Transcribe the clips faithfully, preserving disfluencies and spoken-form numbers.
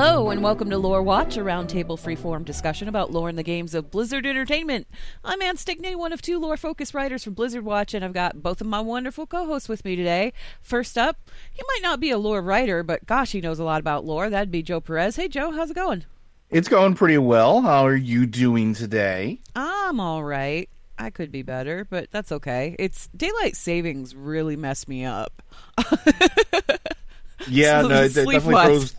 Hello and welcome to Lore Watch, a roundtable freeform discussion about lore in the games of Blizzard Entertainment. I'm Ann Stigney, one of two lore-focused writers from Blizzard Watch, and I've got both of my wonderful co-hosts with me today. First up, he might not be a lore writer, but gosh, he knows a lot about lore. That'd be Joe Perez. Hey, Joe, how's it going? It's going pretty well. How are you doing today? I'm all right. I could be better, but that's okay. It's daylight savings really messed me up. Yeah, so no, it definitely throws...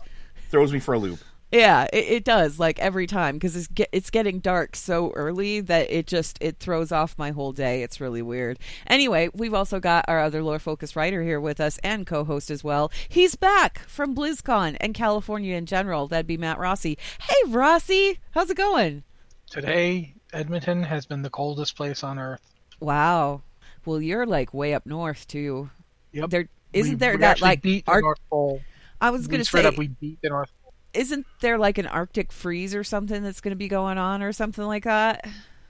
throws me for a loop. Yeah, it, it does, like every time, because it's get, it's getting dark so early that it just it throws off my whole day. It's really weird. Anyway, we've also got our other lore focused writer here with us and co-host as well. He's back from BlizzCon and California in general. That'd be Matt Rossi. Hey Rossi, how's it going? Today, Edmonton has been the coldest place on earth. Wow. Well, you're like way up north too. Yep. There isn't we, there we that like beat Ar- the North Pole. I was going to say, up, we beat the North. Isn't there like an Arctic freeze or something that's going to be going on or something like that?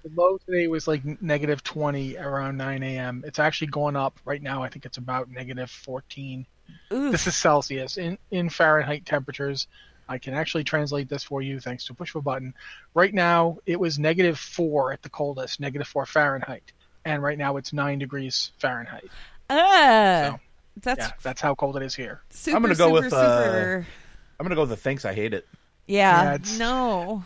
The low today was like negative twenty around nine a.m. It's actually going up right now. I think it's about negative fourteen. Oof. This is Celsius. In, in Fahrenheit temperatures, I can actually translate this for you thanks to push of a button. Right now, it was negative four at the coldest, negative four Fahrenheit. And right now, it's nine degrees Fahrenheit. Ah! So, That's yeah, that's how cold it is here. Super, I'm gonna go super, with uh, super... I'm gonna go with the thanks I hate it. Yeah, yeah no.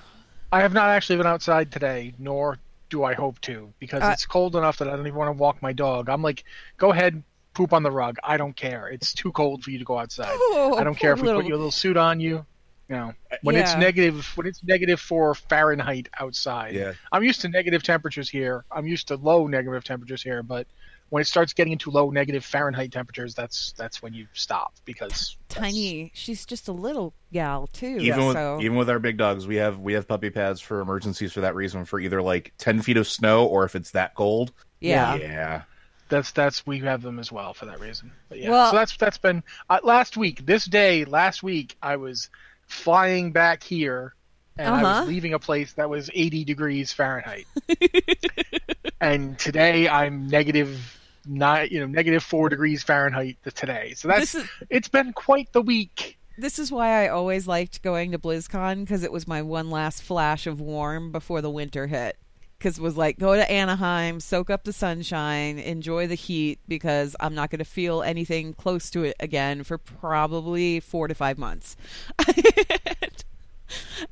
I have not actually been outside today, nor do I hope to, because uh, it's cold enough that I don't even want to walk my dog. I'm like, go ahead, poop on the rug. I don't care. It's too cold for you to go outside. Oh, I don't care if we little... put your little suit on you. You know, when yeah. it's negative, when it's negative four Fahrenheit outside. Yeah. I'm used to negative temperatures here. I'm used to low negative temperatures here, but when it starts getting into low negative Fahrenheit temperatures, that's that's when you stop, because Tiny, she's just a little gal too. Even with so. even with our big dogs, we have we have puppy pads for emergencies for that reason, for either like ten feet of snow or if it's that cold. Yeah, yeah, that's that's we have them as well for that reason. But yeah, well, so that's that's been uh, last week. This day last week, I was flying back here. And uh-huh. I was leaving a place that was eighty degrees Fahrenheit, and today I'm negative nine, you know, negative four degrees Fahrenheit today. So that's is, it's been quite the week. This is why I always liked going to BlizzCon, because it was my one last flash of warm before the winter hit. Because it was like, go to Anaheim, soak up the sunshine, enjoy the heat, because I'm not going to feel anything close to it again for probably four to five months.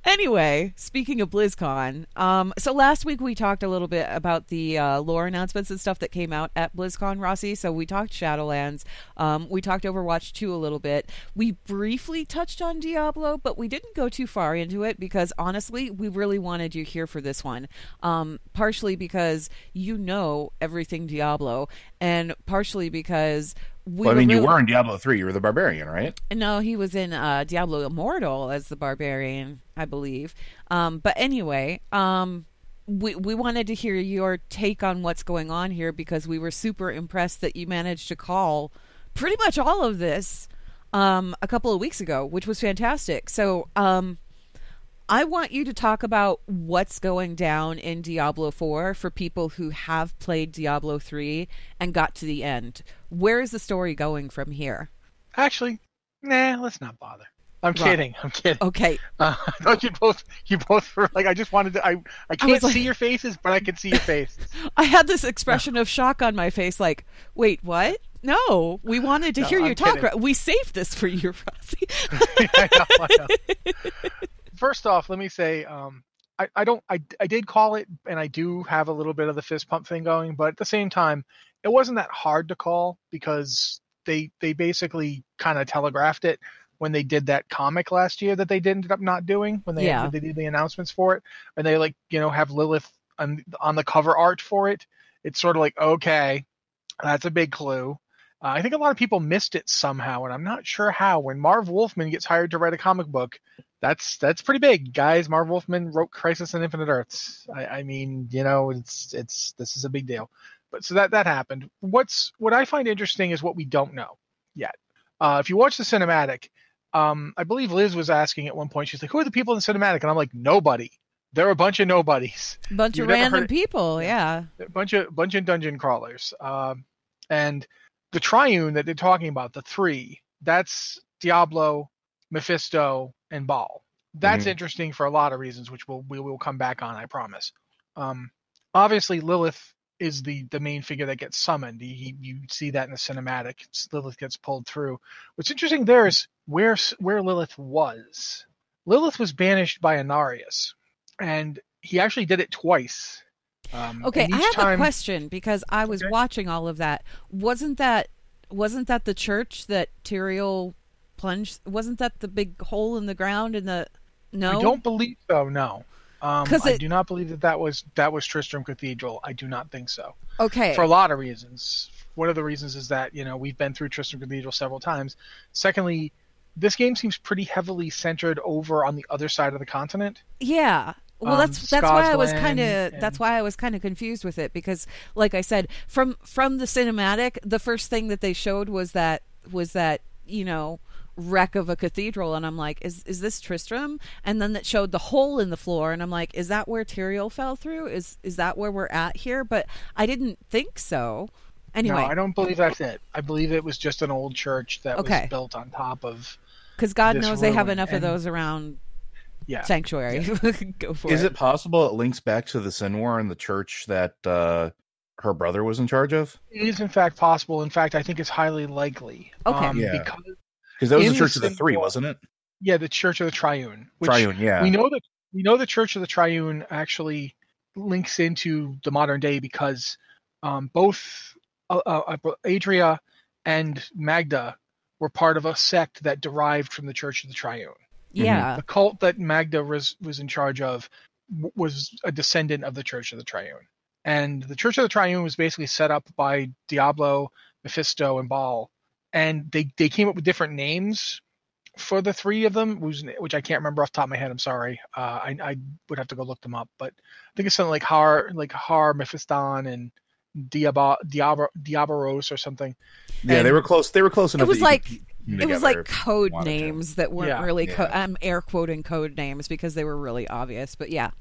Anyway, speaking of BlizzCon, um, so last week we talked a little bit about the uh, lore announcements and stuff that came out at BlizzCon, Rossi. So we talked Shadowlands. Um, we talked Overwatch two a little bit. We briefly touched on Diablo, but we didn't go too far into it because, honestly, we really wanted you here for this one. Um, partially because you know everything Diablo, and partially because... We well, I mean, really... you were in Diablo three. You were the Barbarian, right? No, he was in uh, Diablo Immortal as the Barbarian, I believe. Um, but anyway, um, we we wanted to hear your take on what's going on here, because we were super impressed that you managed to call pretty much all of this um, a couple of weeks ago, which was fantastic. So um, I want you to talk about what's going down in Diablo four for people who have played Diablo three and got to the end. Where is the story going from here? Actually, nah, let's not bother. I'm well, kidding. I'm kidding. Okay. Uh, I thought you both, you both were like, I just wanted to, I, I can't I like, see your faces, but I can see your face. I had this expression of shock on my face, like, wait, what? No, we wanted to no, hear I'm you kidding. talk. We saved this for you, Rossi. I know, I know. First off, let me say, um, I, I don't, I, I did call it, and I do have a little bit of the fist pump thing going, but at the same time, it wasn't that hard to call, because they, they basically kind of telegraphed it when they did that comic last year that they did end up not doing when they, yeah. they did the announcements for it. And they like, you know, have Lilith on, on the cover art for it. It's sort of like, okay, that's a big clue. Uh, I think a lot of people missed it somehow, and I'm not sure how. When Marv Wolfman gets hired to write a comic book, That's that's pretty big, guys. Marv Wolfman wrote Crisis on Infinite Earths. I, I mean, you know, it's it's this is a big deal. But so that that happened. What's what I find interesting is what we don't know yet. Uh, if you watch the cinematic, um, I believe Liz was asking at one point. She's like, "Who are the people in the cinematic?" And I'm like, "Nobody. They're a bunch of nobodies. Bunch You've of random people. Yeah. A bunch of bunch of dungeon crawlers. Um, and the triune that they're talking about, the three. That's Diablo, Mephisto, and Baal. That's mm-hmm. interesting for a lot of reasons, which we'll, we will come back on, I promise. Um, obviously, Lilith is the, the main figure that gets summoned. He, you see that in the cinematic. Lilith gets pulled through. What's interesting there is where where Lilith was. Lilith was banished by Inarius, and he actually did it twice. Um, okay, I have time... a question, because I was okay. watching all of that. Wasn't that wasn't that the church that Tyrael plunged? Wasn't that the big hole in the ground in the? No, I don't believe so. No, um, it... I do not believe that that was that was Tristram Cathedral. I do not think so. Okay, for a lot of reasons. One of the reasons is that you know we've been through Tristram Cathedral several times. Secondly, this game seems pretty heavily centered over on the other side of the continent. Yeah. Well, that's um, that's Scotland, why I was kind of and... that's why I was kind of confused with it, because, like I said, from from the cinematic, the first thing that they showed was that was that you know wreck of a cathedral, and I'm like, is is this Tristram? And then that showed the hole in the floor, and I'm like, is that where Tyrael fell through? Is is that where we're at here? But I didn't think so. Anyway, no, I don't believe that's it. I believe it was just an old church that okay. was built on top of. Because God knows they have enough and... of those around. Yeah. Sanctuary. Yeah. Go for it. Is it possible it links back to the Sin War and the church that uh, her brother was in charge of? It is, in fact, possible. In fact, I think it's highly likely. Okay. Um, yeah. Because Cause that was the Church of the Three, wasn't it? Yeah, the Church of the Triune. Which Triune, yeah. We know, that, we know the Church of the Triune actually links into the modern day because um, both uh, uh, Adria and Magda were part of a sect that derived from the Church of the Triune. Yeah, the cult that Magda was, was in charge of was a descendant of the Church of the Triune. And the Church of the Triune was basically set up by Diablo, Mephisto, and Baal. And they, they came up with different names for the three of them, which I can't remember off the top of my head. I'm sorry. Uh, I, I would have to go look them up. But I think it's something like Har, like Har, Mephiston, and Diablo, Diablo, Diaboros or something. Yeah, and they were close. They were close enough. It was like... Could... It was like code names to. that weren't yeah, really co- yeah. I'm air quoting code names because they were really obvious, but yeah.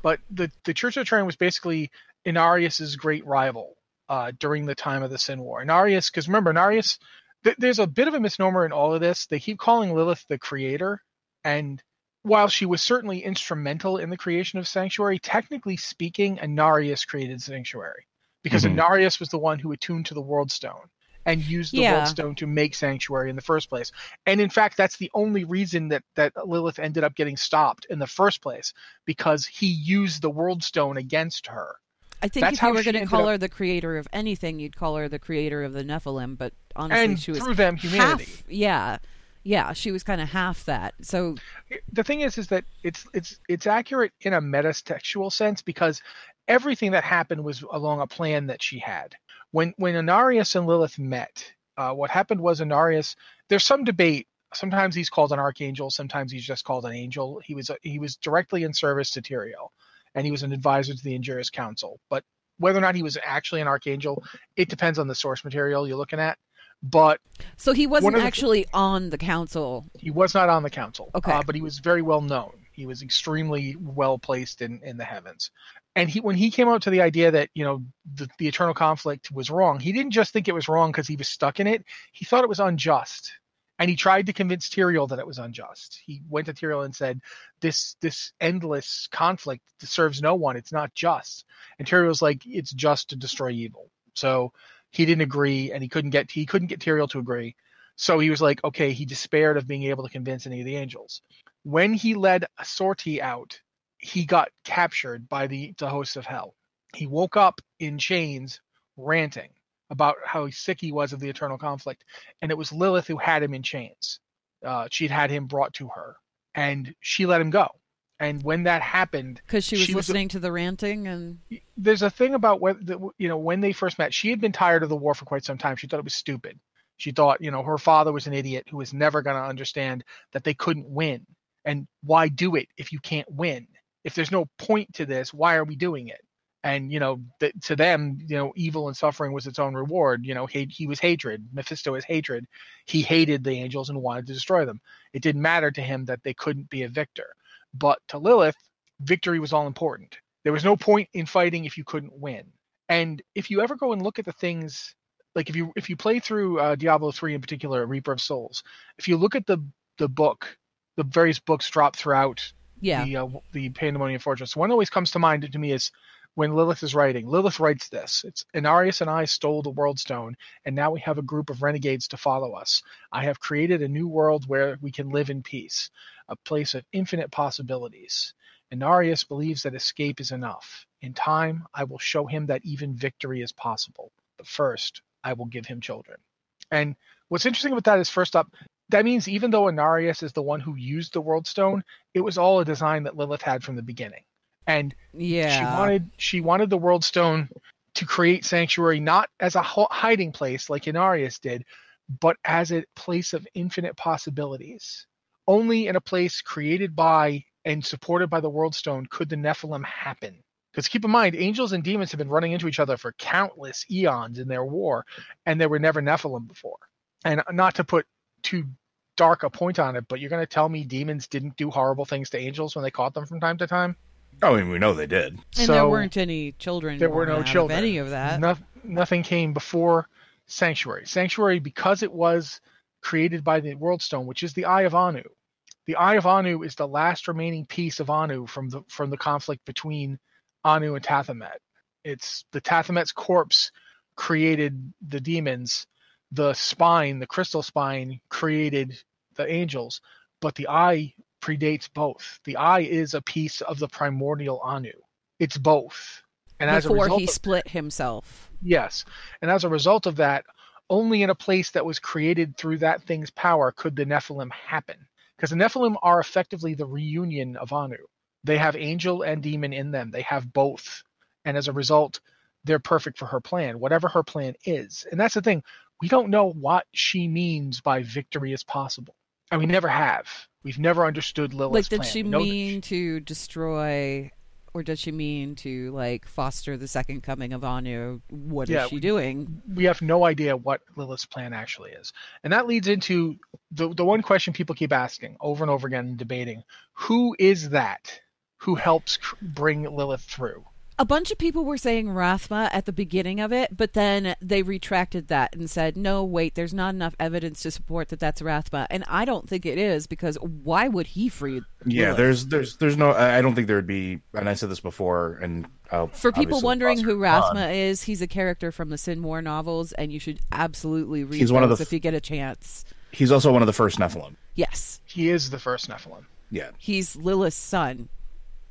But the, the Church of the Triune was basically Inarius's great rival uh, during the time of the Sin War. Inarius, because remember, Inarius, th- there's a bit of a misnomer in all of this. They keep calling Lilith the creator, and while she was certainly instrumental in the creation of Sanctuary, technically speaking, Inarius created Sanctuary because mm-hmm. Inarius was the one who attuned to the Worldstone. And used the yeah. Worldstone to make Sanctuary in the first place. And in fact, that's the only reason that, that Lilith ended up getting stopped in the first place, because he used the Worldstone against her. I think that's if you were going to call up... her the creator of anything, you'd call her the creator of the Nephilim, but honestly, and she was through them, humanity. Half, yeah, yeah, she was kind of half that. So the thing is, is that it's it's it's accurate in a metatextual sense because everything that happened was along a plan that she had. When when Inarius and Lilith met, uh, what happened was Inarius. There's some debate. Sometimes he's called an archangel. Sometimes he's just called an angel. He was a, he was directly in service to Tyrael, and he was an advisor to the Injurious Council. But whether or not he was actually an archangel, it depends on the source material you're looking at. But so he wasn't actually the, on the council. He was not on the council. Okay, uh, but he was very well known. He was extremely well placed in, in the heavens. And he, when he came out to the idea that, you know, the, the eternal conflict was wrong, he didn't just think it was wrong because he was stuck in it. He thought it was unjust. And he tried to convince Tyrael that it was unjust. He went to Tyrael and said, this this endless conflict serves no one. It's not just. And Tyrael's like, it's just to destroy evil. So he didn't agree, and he couldn't get he couldn't get Tyrael to agree. So he was like, okay, he despaired of being able to convince any of the angels. When he led a sortie out, he got captured by the, the hosts of hell. He woke up in chains ranting about how sick he was of the eternal conflict. And it was Lilith who had him in chains. Uh, she'd had him brought to her, and she let him go. And when that happened... Because she was she listening was, to the ranting and... There's a thing about, whether, you know, when they first met, she had been tired of the war for quite some time. She thought it was stupid. She thought, you know, her father was an idiot who was never going to understand that they couldn't win. And why do it if you can't win? If there's no point to this, why are we doing it? And, you know, th- to them, you know, evil and suffering was its own reward. You know, he, he was hatred. Mephisto is hatred. He hated the angels and wanted to destroy them. It didn't matter to him that they couldn't be a victor. But to Lilith, victory was all important. There was no point in fighting if you couldn't win. And if you ever go and look at the things, like if you if you play through uh, Diablo three in particular, Reaper of Souls, if you look at the the book, the various books drop throughout yeah. the uh, the Pandemonium Fortress. One always comes to mind to me is when Lilith is writing. Lilith writes this. It's, Inarius and I stole the Worldstone, and now we have a group of renegades to follow us. I have created a new world where we can live in peace, a place of infinite possibilities. Inarius believes that escape is enough. In time, I will show him that even victory is possible. But first, I will give him children. And what's interesting about that is, first up, that means even though Inarius is the one who used the Worldstone, it was all a design that Lilith had from the beginning. And yeah. she wanted she wanted the Worldstone to create Sanctuary not as a hiding place like Inarius did, but as a place of infinite possibilities. Only in a place created by and supported by the Worldstone could the Nephilim happen. Because keep in mind, angels and demons have been running into each other for countless eons in their war, and there were never Nephilim before. And not to put too dark a point on it, but you're going to tell me demons didn't do horrible things to angels when they caught them from time to time? Oh, I mean, we know they did. And so, there weren't any children. There were no children. Of any of that. No, nothing came before Sanctuary. Sanctuary, because it was created by the Worldstone, which is the Eye of Anu. The Eye of Anu is the last remaining piece of Anu from the from the conflict between Anu and Tathamet. It's the Tathamet's corpse created the demons. The spine, the crystal spine, created the angels, but the eye predates both. The eye is a piece of the primordial Anu. It's both. And as a result, before he split himself. Yes. And as a result of that, only in a place that was created through that thing's power could the Nephilim happen. Because the Nephilim are effectively the reunion of Anu. They have angel and demon in them. They have both. And as a result, they're perfect for her plan, whatever her plan is. And that's the thing. We don't know what she means by victory is possible. And we never have. We've never understood Lilith's plan. Like, did she mean to destroy, or did she mean to, like, foster the second coming of Anu? What is she doing? We have no idea what Lilith's plan actually is. And that leads into the the one question people keep asking over and over again and debating. Who is that who helps bring Lilith through? A bunch of people were saying Rathma at the beginning of it, but then they retracted that and said, no, wait, there's not enough evidence to support that that's Rathma. And I don't think it is, because why would he free Yeah, Lilith? there's there's there's no, I don't think there would be, and I said this before, and I'll For people wondering who Rathma on. is, he's a character from the Sin War novels, and you should absolutely read he's one of the f- if you get a chance. He's also one of the first Nephilim. Yes. He is the first Nephilim. Yeah. He's Lilith's son.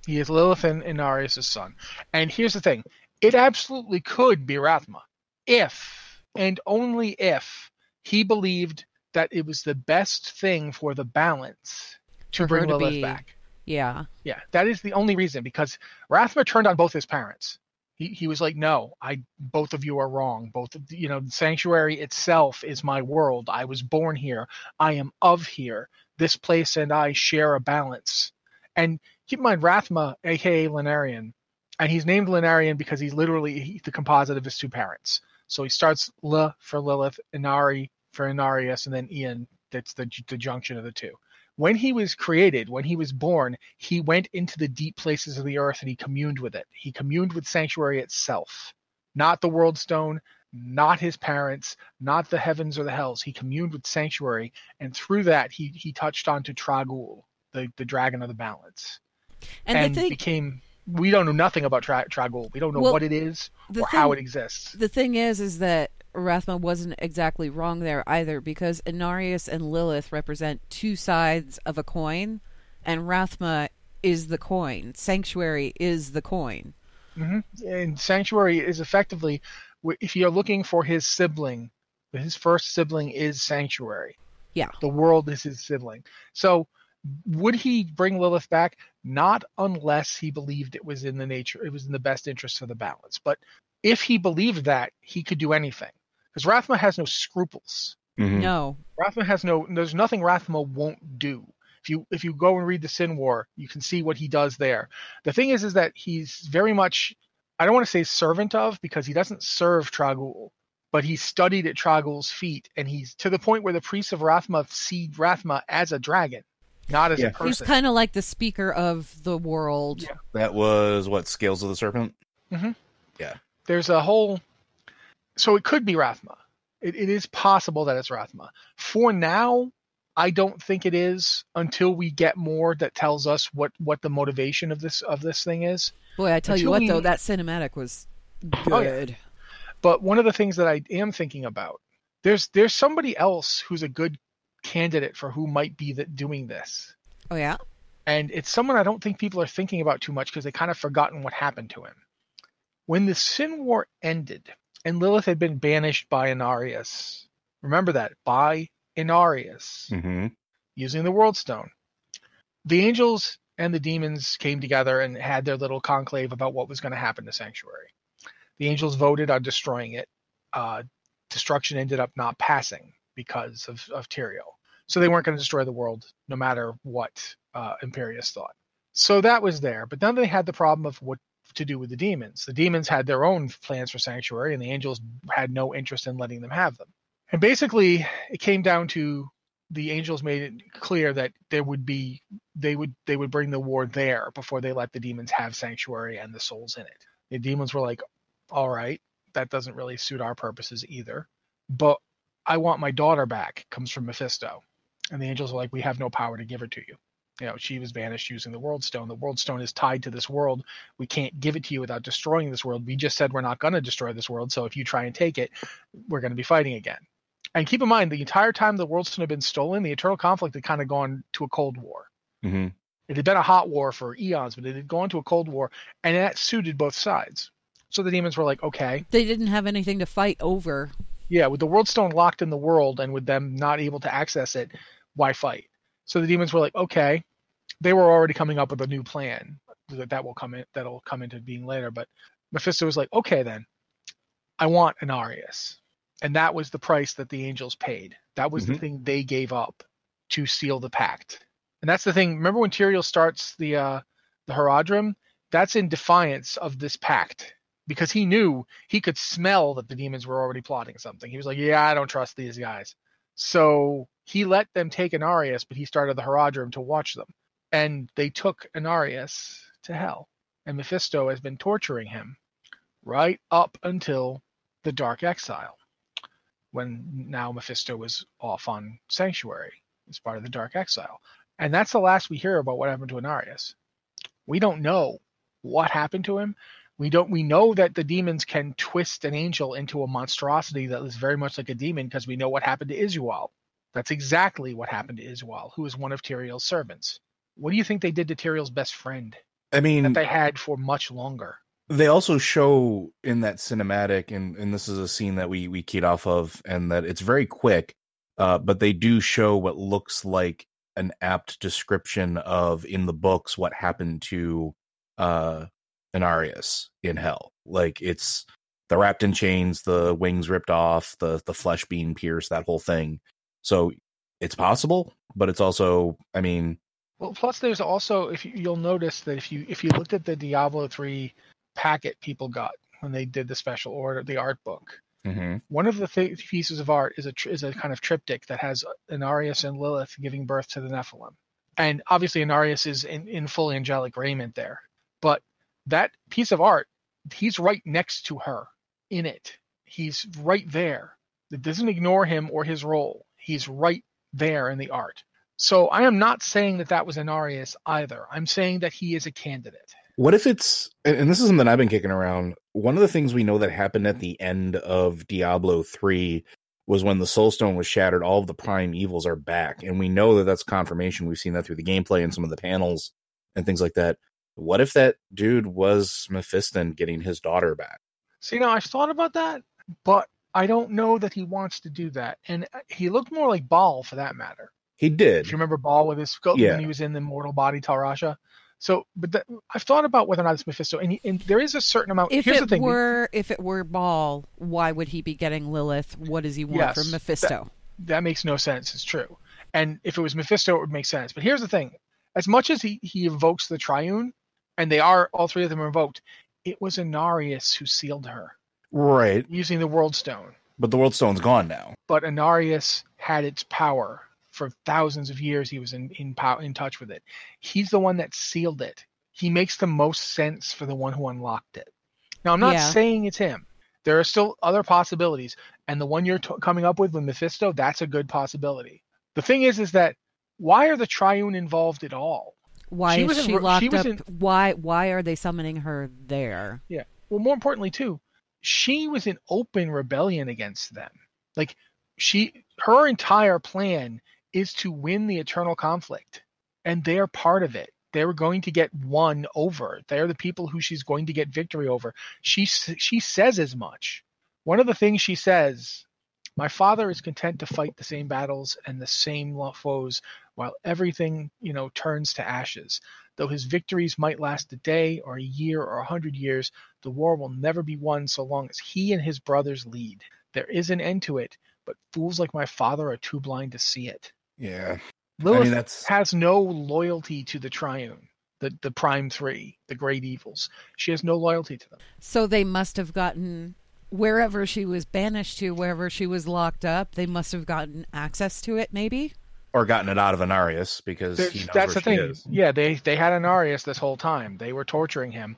He is Lilith and Inarius' son. And here's the thing. It absolutely could be Rathma if, and only if, he believed that it was the best thing for the balance to for bring to Lilith be... back. Yeah. Yeah. That is the only reason, because Rathma turned on both his parents. He he was like, no, I both of you are wrong. Both of you know, the Sanctuary itself is my world. I was born here. I am of here. This place and I share a balance. And keep in mind, Rathma, a k a. Linarian, and he's named Linarian because he's literally he, the composite of his two parents. So he starts L for Lilith, Inari for Inarius, and then Ian. That's the, the junction of the two. When he was created, when he was born, he went into the deep places of the earth and he communed with it. He communed with Sanctuary itself, not the Worldstone, not his parents, not the heavens or the hells. He communed with Sanctuary, and through that, he he touched onto Trag'Oul, the, the dragon of the balance. And, and the thing, became, we don't know nothing about Tra- Trag'Oul. We don't know well, what it is or thing, how it exists. The thing is, is that Rathma wasn't exactly wrong there either, because Inarius and Lilith represent two sides of a coin, and Rathma is the coin. Sanctuary is the coin. Mm-hmm. And Sanctuary is effectively, if you're looking for his sibling, his first sibling is Sanctuary. Yeah. The world is his sibling. So would he bring Lilith back? Not unless he believed it was in the nature, it was in the best interest of the balance. But if he believed that, he could do anything, because Rathma has no scruples. Mm-hmm. No, Rathma has no. There's nothing Rathma won't do. If you if you go and read the Sin War, you can see what he does there. The thing is, is that he's very much, I don't want to say servant of, because he doesn't serve Trag'Oul, but he studied at Trag'Oul's feet, and he's to the point where the priests of Rathma see Rathma as a dragon. Not as yeah. a person. He's kind of like the speaker of the world. Yeah. That was, what, Scales of the Serpent? Mm-hmm. Yeah. There's a whole... So it could be Rathma. It, it is possible that it's Rathma. For now, I don't think it is until we get more that tells us what, what the motivation of this of this thing is. Boy, I tell until you what, we... though, that cinematic was good. Oh, yeah. But one of the things that I am thinking about, there's there's somebody else who's a good candidate for who might be that doing this. Oh, yeah? And it's someone I don't think people are thinking about too much because they kind of forgotten what happened to him. When the Sin War ended and Lilith had been banished by Inarius, remember that, by Inarius, mm-hmm. using the Worldstone, the angels and the demons came together and had their little conclave about what was going to happen to Sanctuary. The angels voted on destroying it. Uh, destruction ended up not passing because of, of Tyrael. So they weren't going to destroy the world no matter what uh, Imperius thought. So that was there. But then they had the problem of what to do with the demons. The demons had their own plans for Sanctuary, and the angels had no interest in letting them have them. And basically, it came down to the angels made it clear that there would be they would they would bring the war there before they let the demons have Sanctuary and the souls in it. The demons were like, all right, that doesn't really suit our purposes either, but I want my daughter back, comes from Mephisto. And the angels are like, we have no power to give her to you. You know, she was banished using the Worldstone. The Worldstone is tied to this world. We can't give it to you without destroying this world. We just said we're not going to destroy this world, so if you try and take it, we're going to be fighting again. And keep in mind, the entire time the Worldstone had been stolen, the eternal conflict had kind of gone to a cold war. Mm-hmm. It had been a hot war for eons, but it had gone to a cold war, and that suited both sides. So the demons were like, okay. They didn't have anything to fight over. Yeah, with the Worldstone locked in the world and with them not able to access it, why fight? So the demons were like, okay. They were already coming up with a new plan that that will come in, that'll come into being later. But Mephisto was like, okay, then I want Inarius, and that was the price that the angels paid. That was mm-hmm. the thing they gave up to seal the pact. And that's the thing. Remember when Tyrael starts the uh, the Herodrim? That's in defiance of this pact. Because he knew, he could smell that the demons were already plotting something. He was like, yeah, I don't trust these guys. So he let them take Inarius, but he started the Herodrim to watch them. And they took Inarius to hell. And Mephisto has been torturing him right up until the Dark Exile, when now Mephisto was off on Sanctuary as part of the Dark Exile. And that's the last we hear about what happened to Inarius. We don't know what happened to him. We don't. We know that the demons can twist an angel into a monstrosity that is very much like a demon because we know what happened to Isual. That's exactly what happened to Isual, who is one of Tyrael's servants. What do you think they did to Tyrael's best friend? I mean, that they had for much longer. They also show in that cinematic, and, and this is a scene that we we keyed off of, and that it's very quick, uh, but they do show what looks like an apt description of in the books what happened to. Uh, Inarius in hell. Like, it's the wrapped in chains, the wings ripped off, the the flesh being pierced, that whole thing. So it's possible, but it's also, I mean, well, plus there's also, if you, you'll notice that if you if you looked at the Diablo three packet people got when they did the special order, the art book, mm-hmm. one of the th- pieces of art is a tr- is a kind of triptych that has Inarius and Lilith giving birth to the Nephilim, and obviously Inarius is in, in full angelic raiment there, but that piece of art, he's right next to her in it. He's right there. It doesn't ignore him or his role. He's right there in the art. So I am not saying that that was Inarius either. I'm saying that he is a candidate. What if it's, and this is something I've been kicking around, one of the things we know that happened at the end of Diablo three was when the Soul Stone was shattered, all of the prime evils are back. And we know that that's confirmation. We've seen that through the gameplay and some of the panels and things like that. What if that dude was Mephiston getting his daughter back? See, now I've thought about that, but I don't know that he wants to do that. And he looked more like Baal, for that matter. He did. Do you remember Baal with his skull yeah. when he was in the mortal body, Tal Rasha? So, but that, I've thought about whether or not it's Mephisto, and, he, and there is a certain amount. If here's it the thing. were, if it were Baal, why would he be getting Lilith? What does he want yes, from Mephisto? That, that makes no sense. It's true. And if it was Mephisto, it would make sense. But here's the thing: as much as he, he evokes the Triune. And they are, all three of them are invoked. It was Inarius who sealed her. Right. Using the Worldstone. But the Worldstone's gone now. But Inarius had its power. For thousands of years, he was in, in, pow- in touch with it. He's the one that sealed it. He makes the most sense for the one who unlocked it. Now, I'm not yeah. saying it's him. There are still other possibilities. And the one you're t- coming up with with Mephisto, that's a good possibility. The thing is, is that why are the Triune involved at all? Why she is was she in, locked she was up? In, why why are they summoning her there? Yeah. Well, more importantly, too, she was in open rebellion against them. Like she, her entire plan is to win the eternal conflict, and they're part of it. They're going to get won over. They're the people who she's going to get victory over. She she says as much. One of the things she says, my father is content to fight the same battles and the same foes while everything, you know, turns to ashes. Though his victories might last a day or a year or a hundred years, the war will never be won so long as he and his brothers lead. There is an end to it, but fools like my father are too blind to see it. Yeah. Lilith I mean, that's... has no loyalty to the Triune, the, the Prime Three, the Great Evils. She has no loyalty to them. So they must have gotten... wherever she was banished to, wherever she was locked up, they must have gotten access to it, maybe? Or gotten it out of Inarius, because There's, he knows that's where the she thing. Is. Yeah, they, they had Inarius this whole time. They were torturing him.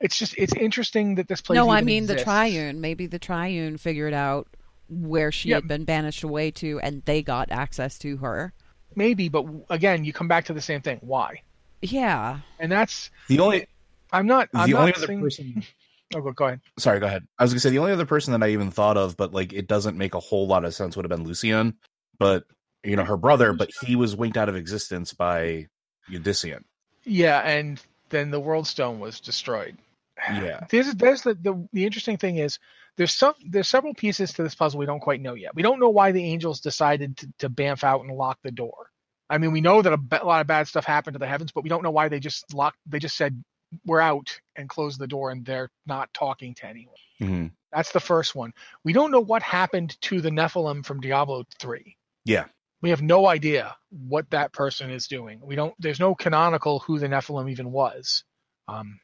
It's just, it's interesting that this place No, I mean exists. The Triune. Maybe the Triune figured out where she yeah. had been banished away to, and they got access to her. Maybe, but again, you come back to the same thing. Why? Yeah. And that's... The only... I'm not... The I'm only not other saying, person... Oh, go ahead. Sorry, go ahead. I was going to say the only other person that I even thought of, but like it doesn't make a whole lot of sense, would have been Lucien, but you know, her brother, but he was winked out of existence by Odyssean. Yeah, and then the Worldstone was destroyed. Yeah. There's, there's the, the the interesting thing is there's some there's several pieces to this puzzle we don't quite know yet. We don't know why the angels decided to, to bamf out and lock the door. I mean, we know that a, a lot of bad stuff happened to the heavens, but we don't know why they just locked. They just said, we're out, and close the door, and they're not talking to anyone. Mm-hmm. That's the first one. We don't know what happened to the Nephilim from Diablo three. Yeah. We have no idea what that person is doing. We don't, there's no canonical who the Nephilim even was. Um,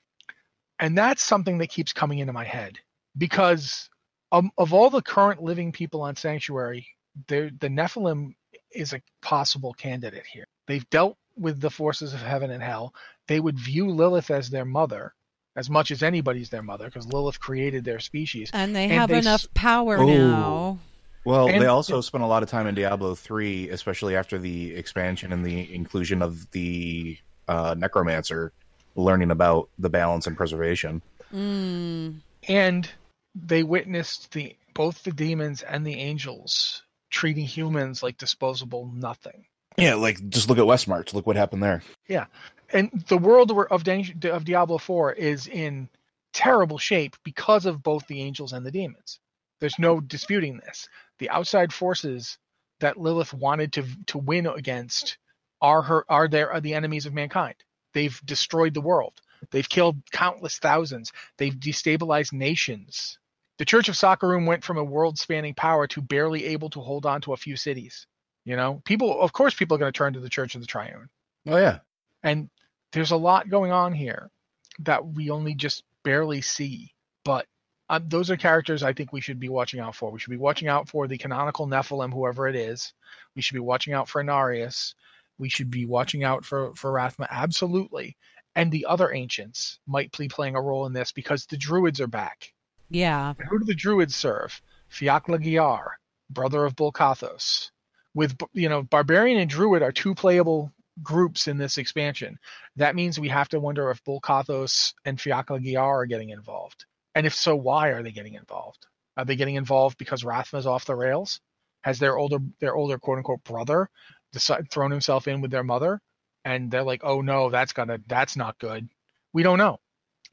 and that's something that keeps coming into my head because um, of all the current living people on Sanctuary, the Nephilim is a possible candidate here. They've dealt with the forces of heaven and hell. They would view Lilith as their mother as much as anybody's their mother because Lilith created their species. And they and have they enough s- power oh. now. Well, and, they also it, spent a lot of time in Diablo three, especially after the expansion and the inclusion of the uh, necromancer, learning about the balance and preservation. Mm. And they witnessed the both the demons and the angels treating humans like disposable nothing. Yeah, like, just look at Westmarch. Look what happened there. Yeah. And the world of of Diablo four is in terrible shape because of both the angels and the demons. There's no disputing this. The outside forces that Lilith wanted to to win against are her are there are the enemies of mankind. They've destroyed the world. They've killed countless thousands. They've destabilized nations. The Church of Zakarum went from a world-spanning power to barely able to hold on to a few cities. You know, people, of course, people are going to turn to the Church of the Triune. Oh, yeah. And there's a lot going on here that we only just barely see. But uh, those are characters I think we should be watching out for. We should be watching out for the canonical Nephilim, whoever it is. We should be watching out for Inarius. We should be watching out for, for Rathma, absolutely. And the other ancients might be playing a role in this because the Druids are back. Yeah. And who do the Druids serve? Fiacla Giar, brother of Bulkathos. With, you know, Barbarian and Druid are two playable groups in this expansion. That means we have to wonder if Bulkathos and Fiacla Giar are getting involved. And if so, why are they getting involved? Are they getting involved because Rathma's off the rails? Has their older, their older quote-unquote brother decided, thrown himself in with their mother? And they're like, oh, no, that's gonna, that's not good. We don't know.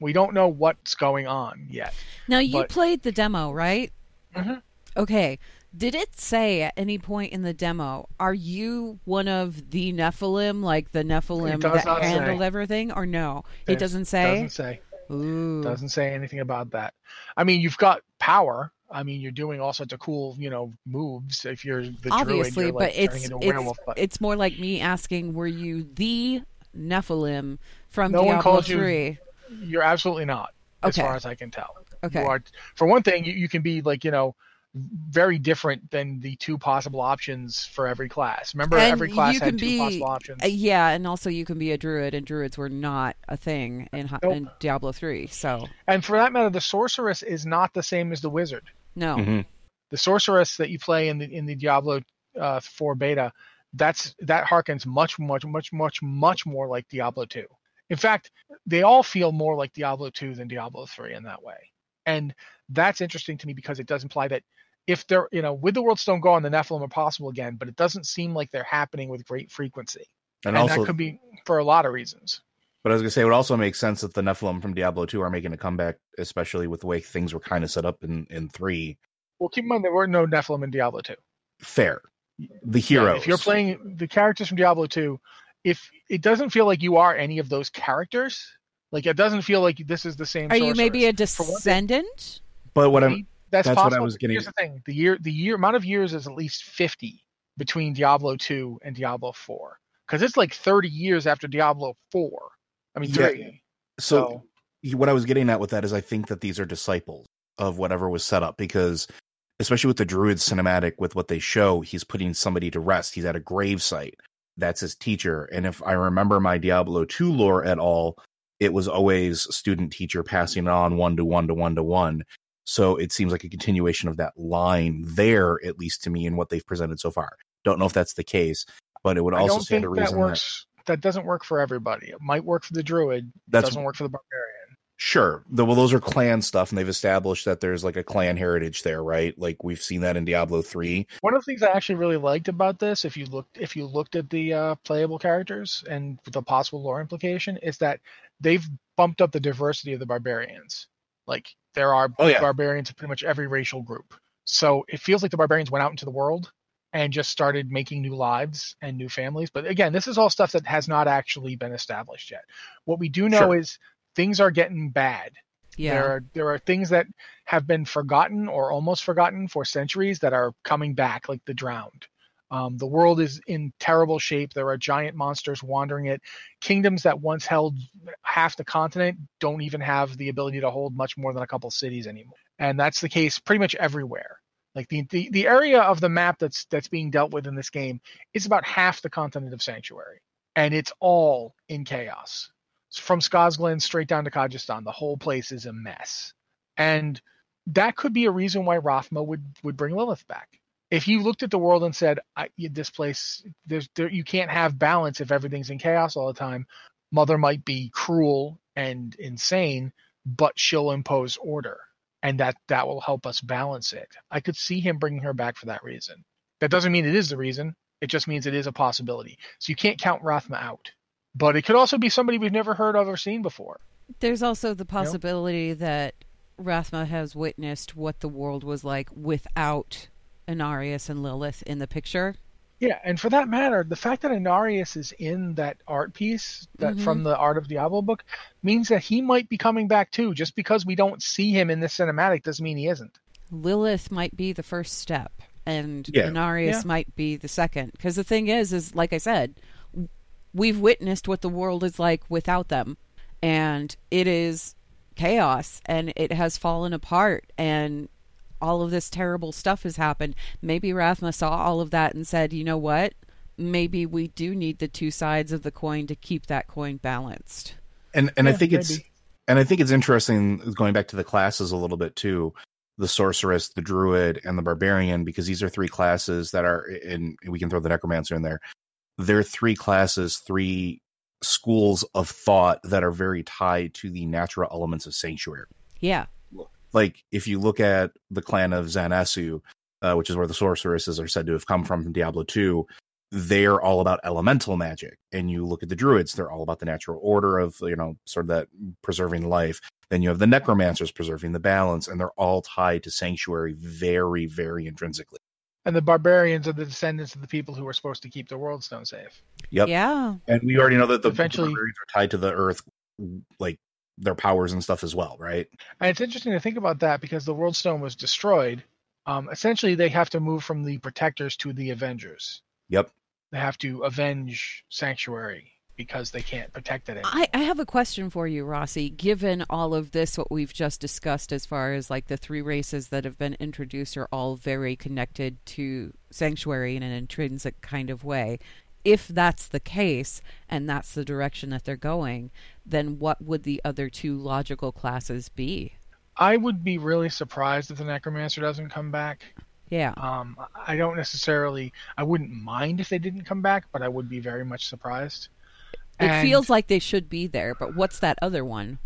We don't know what's going on yet. Now, you but... played the demo, right? Mm-hmm. Okay. Did it say at any point in the demo, are you one of the Nephilim, like the Nephilim that handled say. everything, or no? It, it doesn't say? Doesn't say. Ooh. Doesn't say anything about that. I mean, you've got power. I mean, you're doing all sorts of cool, you know, moves. If you're the Obviously, druid, you're like but turning it's, into a werewolf. But it's more like me asking, were you the Nephilim from no Diablo three? You, you're absolutely not, as okay. far as I can tell. Okay. You are, for one thing, you, you can be like, you know, very different than the two possible options for every class. Remember, and every class had two be, possible options. Yeah, and also you can be a druid, and druids were not a thing in, nope. in Diablo three. So, and for that matter, the sorceress is not the same as the wizard. No, mm-hmm. The sorceress that you play in the in the Diablo uh, four beta, that's that harkens much, much, much, much, much more like Diablo two. In fact, they all feel more like Diablo two than Diablo three in that way. And that's interesting to me because it does imply that if they're, you know, with the Worldstone gone, the Nephilim are possible again, but it doesn't seem like they're happening with great frequency. And, and also, that could be for a lot of reasons. But I was going to say, it would also make sense that the Nephilim from Diablo two are making a comeback, especially with the way things were kind of set up in, in three. Well, keep in mind there were no Nephilim in Diablo two. Fair. The heroes. Yeah, if you're playing the characters from Diablo two, if it doesn't feel like you are any of those characters, like it doesn't feel like this is the same. Are you maybe a descendant? But what I'm that's, that's what I was getting. Here's the thing: the year, the year amount of years is at least fifty between Diablo two and Diablo four, because it's like thirty years after Diablo four. I mean, yeah. thirty. So, so what I was getting at with that is, I think that these are disciples of whatever was set up, because especially with the Druid cinematic, with what they show, he's putting somebody to rest. He's at a grave site. That's his teacher. And if I remember my Diablo two lore at all, it was always student teacher passing on one to one to one to one. So it seems like a continuation of that line there, at least to me, in what they've presented so far. Don't know if that's the case, but it would also stand to reason that works. That that doesn't work for everybody. It might work for the Druid. That doesn't work for the Barbarian. Sure. The, well, those are clan stuff, and they've established that there's like a clan heritage there, right? Like we've seen that in Diablo three. One of the things I actually really liked about this, if you looked, if you looked at the uh, playable characters and the possible lore implication, is that they've bumped up the diversity of the Barbarians. Like there are oh, yeah. Barbarians of pretty much every racial group. So it feels like the Barbarians went out into the world and just started making new lives and new families. But again, this is all stuff that has not actually been established yet. What we do know sure. is things are getting bad. Yeah. There are, there are things that have been forgotten or almost forgotten for centuries that are coming back, like the drowned. Um, the world is in terrible shape. There are giant monsters wandering it. Kingdoms that once held half the continent don't even have the ability to hold much more than a couple cities anymore. And that's the case pretty much everywhere. Like the, the, the area of the map that's that's being dealt with in this game is about half the continent of Sanctuary. And it's all in chaos. From Skazglan straight down to Kajistan, the whole place is a mess. And that could be a reason why Rathma would, would bring Lilith back. If you looked at the world and said, I, this place, there's, there, you can't have balance if everything's in chaos all the time, Mother might be cruel and insane, but she'll impose order, and that, that will help us balance it. I could see him bringing her back for that reason. That doesn't mean it is the reason. It just means it is a possibility. So you can't count Rathma out. But it could also be somebody we've never heard of or seen before. There's also the possibility you know? that Rathma has witnessed what the world was like without Inarius and Lilith in the picture. Yeah, and for that matter, the fact that Inarius is in that art piece that mm-hmm. from the Art of Diablo book means that he might be coming back too. Just because we don't see him in this cinematic doesn't mean he isn't. Lilith might be the first step, and yeah. Inarius yeah. might be the second. Because the thing is, is like I said, we've witnessed what the world is like without them, and it is chaos, and it has fallen apart, and all of this terrible stuff has happened. Maybe Rathma saw all of that and said, you know what? Maybe we do need the two sides of the coin to keep that coin balanced. And and yeah, I think maybe. it's and I think it's interesting going back to the classes a little bit too, the sorceress, the druid, and the barbarian, because these are three classes that are in, we can throw the necromancer in there. They're three classes, three schools of thought that are very tied to the natural elements of Sanctuary. Yeah. Like, if you look at the clan of Zanasu, uh, which is where the sorceresses are said to have come from from Diablo two, they're all about elemental magic. And you look at the druids, they're all about the natural order of, you know, sort of that preserving life. Then you have the necromancers preserving the balance, and they're all tied to Sanctuary very, very intrinsically. And the barbarians are the descendants of the people who were supposed to keep the Worldstone safe. Yep. Yeah. And we already know that the, Eventually, the barbarians are tied to the earth, like their powers and stuff as well, right? And it's interesting to think about that because the Worldstone was destroyed. Um, essentially, they have to move from the Protectors to the Avengers. Yep. They have to avenge Sanctuary because they can't protect it anymore. I, I have a question for you, Rossi. Given all of this, what we've just discussed as far as like the three races that have been introduced are all very connected to Sanctuary in an intrinsic kind of way. If that's the case, and that's the direction that they're going, then what would the other two logical classes be? I would be really surprised if the Necromancer doesn't come back. Yeah. Um, I don't necessarily... I wouldn't mind if they didn't come back, but I would be very much surprised. It and feels like they should be there, but what's that other one?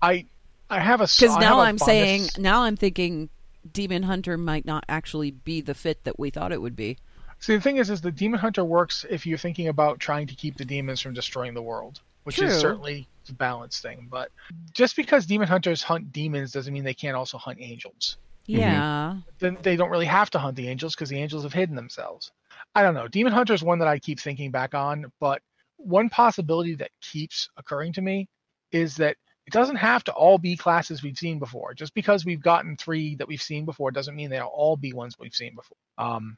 I I have a... Because now I'm bonus. saying... Now I'm thinking Demon Hunter might not actually be the fit that we thought it would be. See, the thing is, is the Demon Hunter works if you're thinking about trying to keep the demons from destroying the world, which True. is certainly the balance thing. But just because Demon Hunters hunt demons doesn't mean they can't also hunt angels. Yeah. Mm-hmm. Then they don't really have to hunt the angels because the angels have hidden themselves. I don't know. Demon Hunter is one that I keep thinking back on, but one possibility that keeps occurring to me is that it doesn't have to all be classes we've seen before. Just because we've gotten three that we've seen before doesn't mean they'll all be ones we've seen before. Um,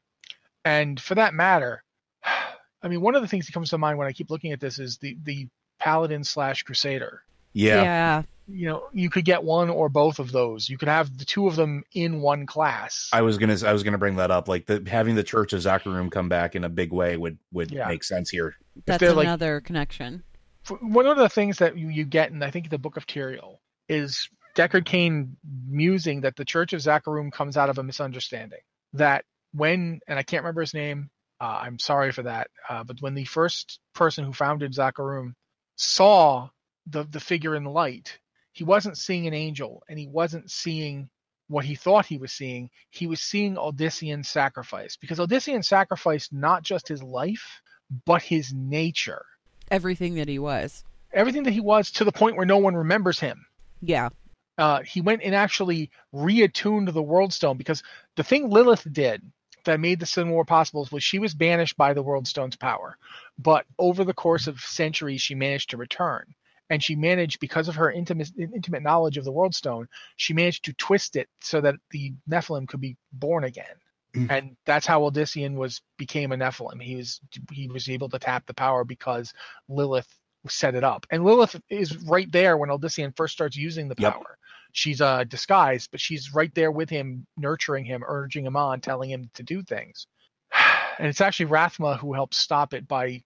and for that matter, I mean, one of the things that comes to mind when I keep looking at this is the, the Paladin slash Crusader. Yeah. Yeah. You know, you could get one or both of those. You could have the two of them in one class. I was gonna, I was gonna bring that up. Like the, having the Church of Zakarum come back in a big way would would yeah. make sense here. That's another like, connection. One of the things that you, you get in, I think, the Book of Tyrael is Deckard Cain musing that the Church of Zakarum comes out of a misunderstanding. That when, and I can't remember his name. Uh, I'm sorry for that. Uh, but when the first person who founded Zakarum saw the the figure in light, he wasn't seeing an angel, and he wasn't seeing what he thought he was seeing. He was seeing Odyssean sacrifice, because Odyssean sacrificed not just his life, but his nature. Everything that he was. Everything that he was, to the point where no one remembers him. Yeah. Uh, he went and actually reattuned the Worldstone, because the thing Lilith did that made the Sin War possible was she was banished by the Worldstone's power. But over the course of centuries, she managed to return. And she managed, because of her intimate, intimate knowledge of the Worldstone, she managed to twist it so that the Nephilim could be born again. Mm. And that's how Odyssean was became a Nephilim. He was he was able to tap the power because Lilith set it up. And Lilith is right there when Odyssean first starts using the power. Yep. She's uh, disguised, but she's right there with him, nurturing him, urging him on, telling him to do things. And it's actually Rathma who helps stop it by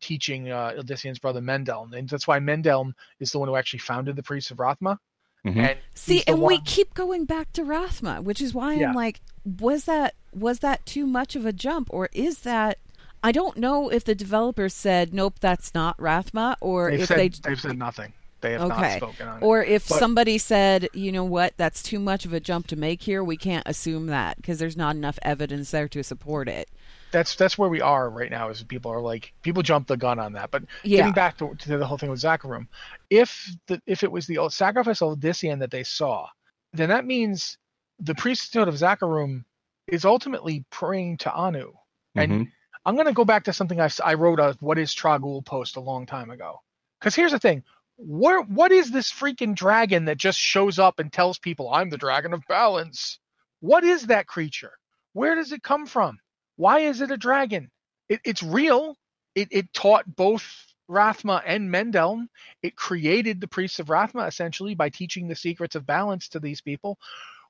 teaching uh, Odyssean's brother Mendeln, and that's why Mendeln is the one who actually founded the Priests of Rathma. Mm-hmm. And see, and one... we keep going back to Rathma, which is why yeah. I'm like, was that was that too much of a jump, or is that? I don't know if the developers said nope, that's not Rathma, or they've if said, they they've said nothing, they have okay. not spoken on. Or it. if but... somebody said, you know what, that's too much of a jump to make here. We can't assume that because there's not enough evidence there to support it. That's that's where we are right now, is people are like, people jump the gun on that. But yeah. getting back to, to the whole thing with Zakarum, if the, if it was the old sacrifice of Odyssean that they saw, then that means the priesthood of Zakarum is ultimately praying to Anu. And mm-hmm. I'm going to go back to something I, I wrote a What is Trag'Oul post a long time ago. Because here's the thing. Where, what is this freaking dragon that just shows up and tells people, I'm the dragon of balance? What is that creature? Where does it come from? Why is it a dragon? It, it's real. It, it taught both Rathma and Mendeln. It created the Priests of Rathma, essentially, by teaching the secrets of balance to these people.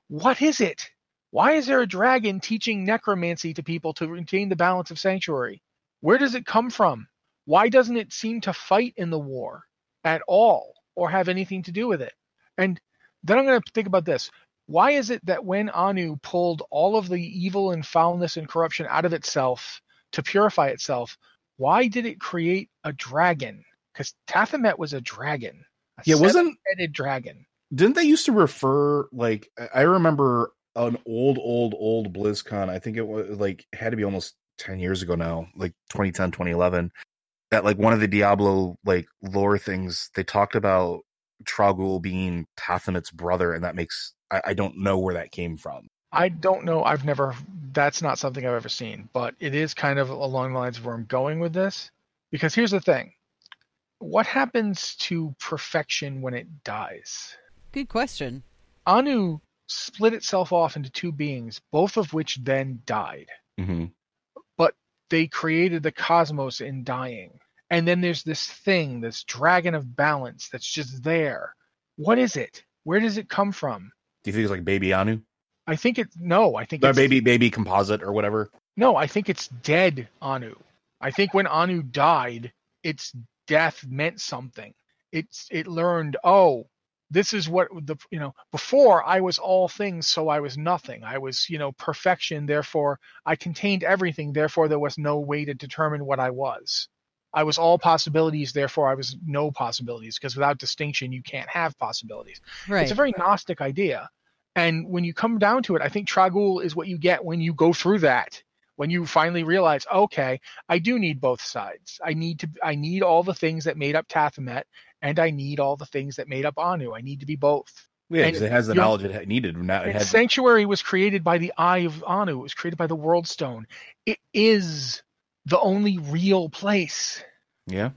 What is it? Why is there a dragon teaching necromancy to people to retain the balance of Sanctuary? Where does it come from? Why doesn't it seem to fight in the war at all or have anything to do with it? And then I'm going to think about this. Why is it that when Anu pulled all of the evil and foulness and corruption out of itself to purify itself, why did it create a dragon? Because Tathamet was a dragon. A yeah, wasn't headed dragon. Didn't they used to refer, like, I remember an old, old, old BlizzCon, I think it was, like, had to be almost ten years ago now, like twenty ten, twenty eleven, that, like, one of the Diablo, like, lore things, they talked about Trag'Oul being Tathamet's brother, and that makes... I don't know where that came from. I don't know. I've never, that's not something I've ever seen, but it is kind of along the lines of where I'm going with this. Because here's the thing. What happens to perfection when it dies? Good question. Anu split itself off into two beings, both of which then died. Mm-hmm. But they created the cosmos in dying. And then there's this thing, this dragon of balance that's just there. What is it? Where does it come from? Do you think it's like Baby Anu? I think it. No, I think or it's... Baby baby composite or whatever? No, I think it's dead Anu. I think when Anu died, its death meant something. It's It learned, oh, this is what the, you know, before I was all things, so I was nothing. I was, you know, perfection. Therefore I contained everything. Therefore there was no way to determine what I was. I was all possibilities. Therefore I was no possibilities, because without distinction, you can't have possibilities. Right. It's a very Gnostic idea. And when you come down to it, I think Trag'Oul is what you get when you go through that. When you finally realize, okay, I do need both sides. I need to. I need all the things that made up Tathamet, and I need all the things that made up Anu. I need to be both. Yeah, because it has the knowledge it needed. Now it had... Sanctuary was created by the Eye of Anu. It was created by the Worldstone. It is the only real place. Yeah.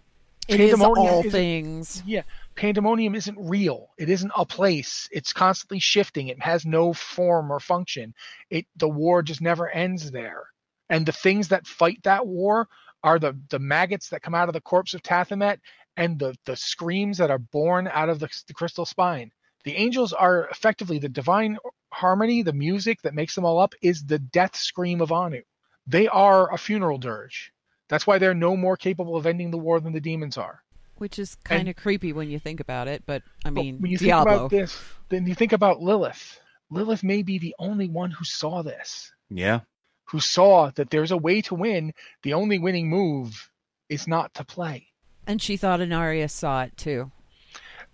It is all things. Yeah. Pandemonium isn't real. It isn't a place. It's constantly shifting. It has no form or function. It the war just never ends there. And the things that fight that war are the, the maggots that come out of the corpse of Tathamet and the, the screams that are born out of the, the crystal spine. The angels are effectively the divine harmony, the music that makes them all up is the death scream of Anu. They are a funeral dirge. That's why they're no more capable of ending the war than the demons are. Which is kind of creepy when you think about it, but I mean, when you Diablo. Think about this, then you think about Lilith. Lilith may be the only one who saw this. Yeah. Who saw that there's a way to win, the only winning move is not to play. And she thought Inarius saw it too.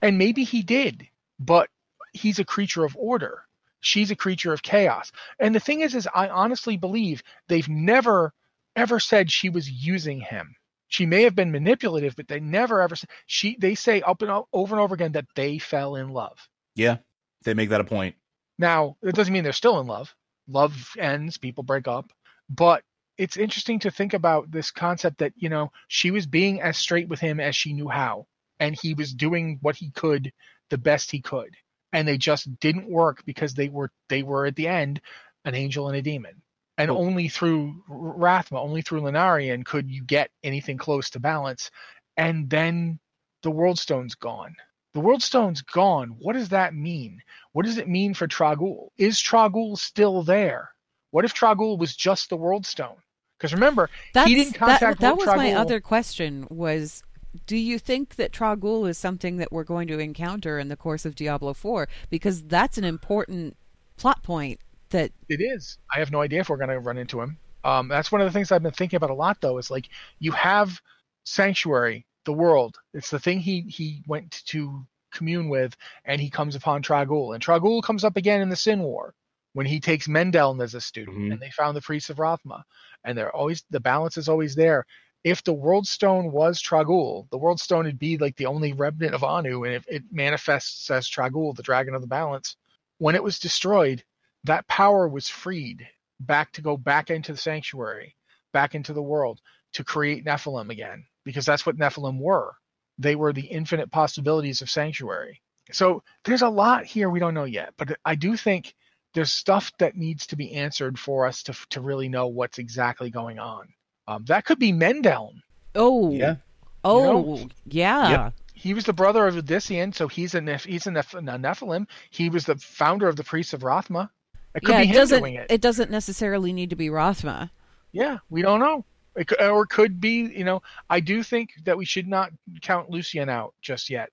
And maybe he did, but he's a creature of order. She's a creature of chaos. And the thing is, is I honestly believe they've never, ever said she was using him. She may have been manipulative, but they never ever, she, they say up and up, over and over again that they fell in love. Yeah, they make that a point. Now, it doesn't mean they're still in love. Love ends, people break up, but it's interesting to think about this concept that, you know, she was being as straight with him as she knew how, and he was doing what he could, the best he could, and they just didn't work because they were, they were at the end, an angel and a demon, and oh. only through Rathma, only through Linarian could you get anything close to balance, and then the Worldstone's gone. The Worldstone's gone. What does that mean? What does it mean for Trag'Oul? Is Trag'Oul still there? What if Trag'Oul was just the Worldstone? Because remember, That's, he didn't contact Trag'Oul. That, that was Trag'Oul. My other question was, do you think that Trag'Oul is something that we're going to encounter in the course of Diablo four? Because that's an important plot point. That It is. I have no idea if we're going to run into him. Um, that's one of the things I've been thinking about a lot, though, is like you have Sanctuary, the world. It's the thing he, he went to commune with, and he comes upon Trag'Oul. And Trag'Oul comes up again in the Sin War when he takes Mendeln as a student, mm-hmm. and they found the Priests of Rathma. And they're always the balance is always there. If the Worldstone was Trag'Oul, the Worldstone would be like the only remnant of Anu, and if it manifests as Trag'Oul, the Dragon of the Balance. When it was destroyed, that power was freed back to go back into the Sanctuary, back into the world, to create Nephilim again. Because that's what Nephilim were. They were the infinite possibilities of Sanctuary. So there's a lot here we don't know yet, but I do think there's stuff that needs to be answered for us to to really know what's exactly going on. Um, that could be Mendeln. Oh, yeah. Oh, you know? Yeah. Yep. He was the brother of Odyssean, so he's a Neph- he's a, Neph- a Nephilim. He was the founder of the Priests of Rathma. It could yeah, be him it doesn't, doing it. It doesn't necessarily need to be Rathma. Yeah, we don't know. It could, or could be, you know, I do think that we should not count Lucian out just yet,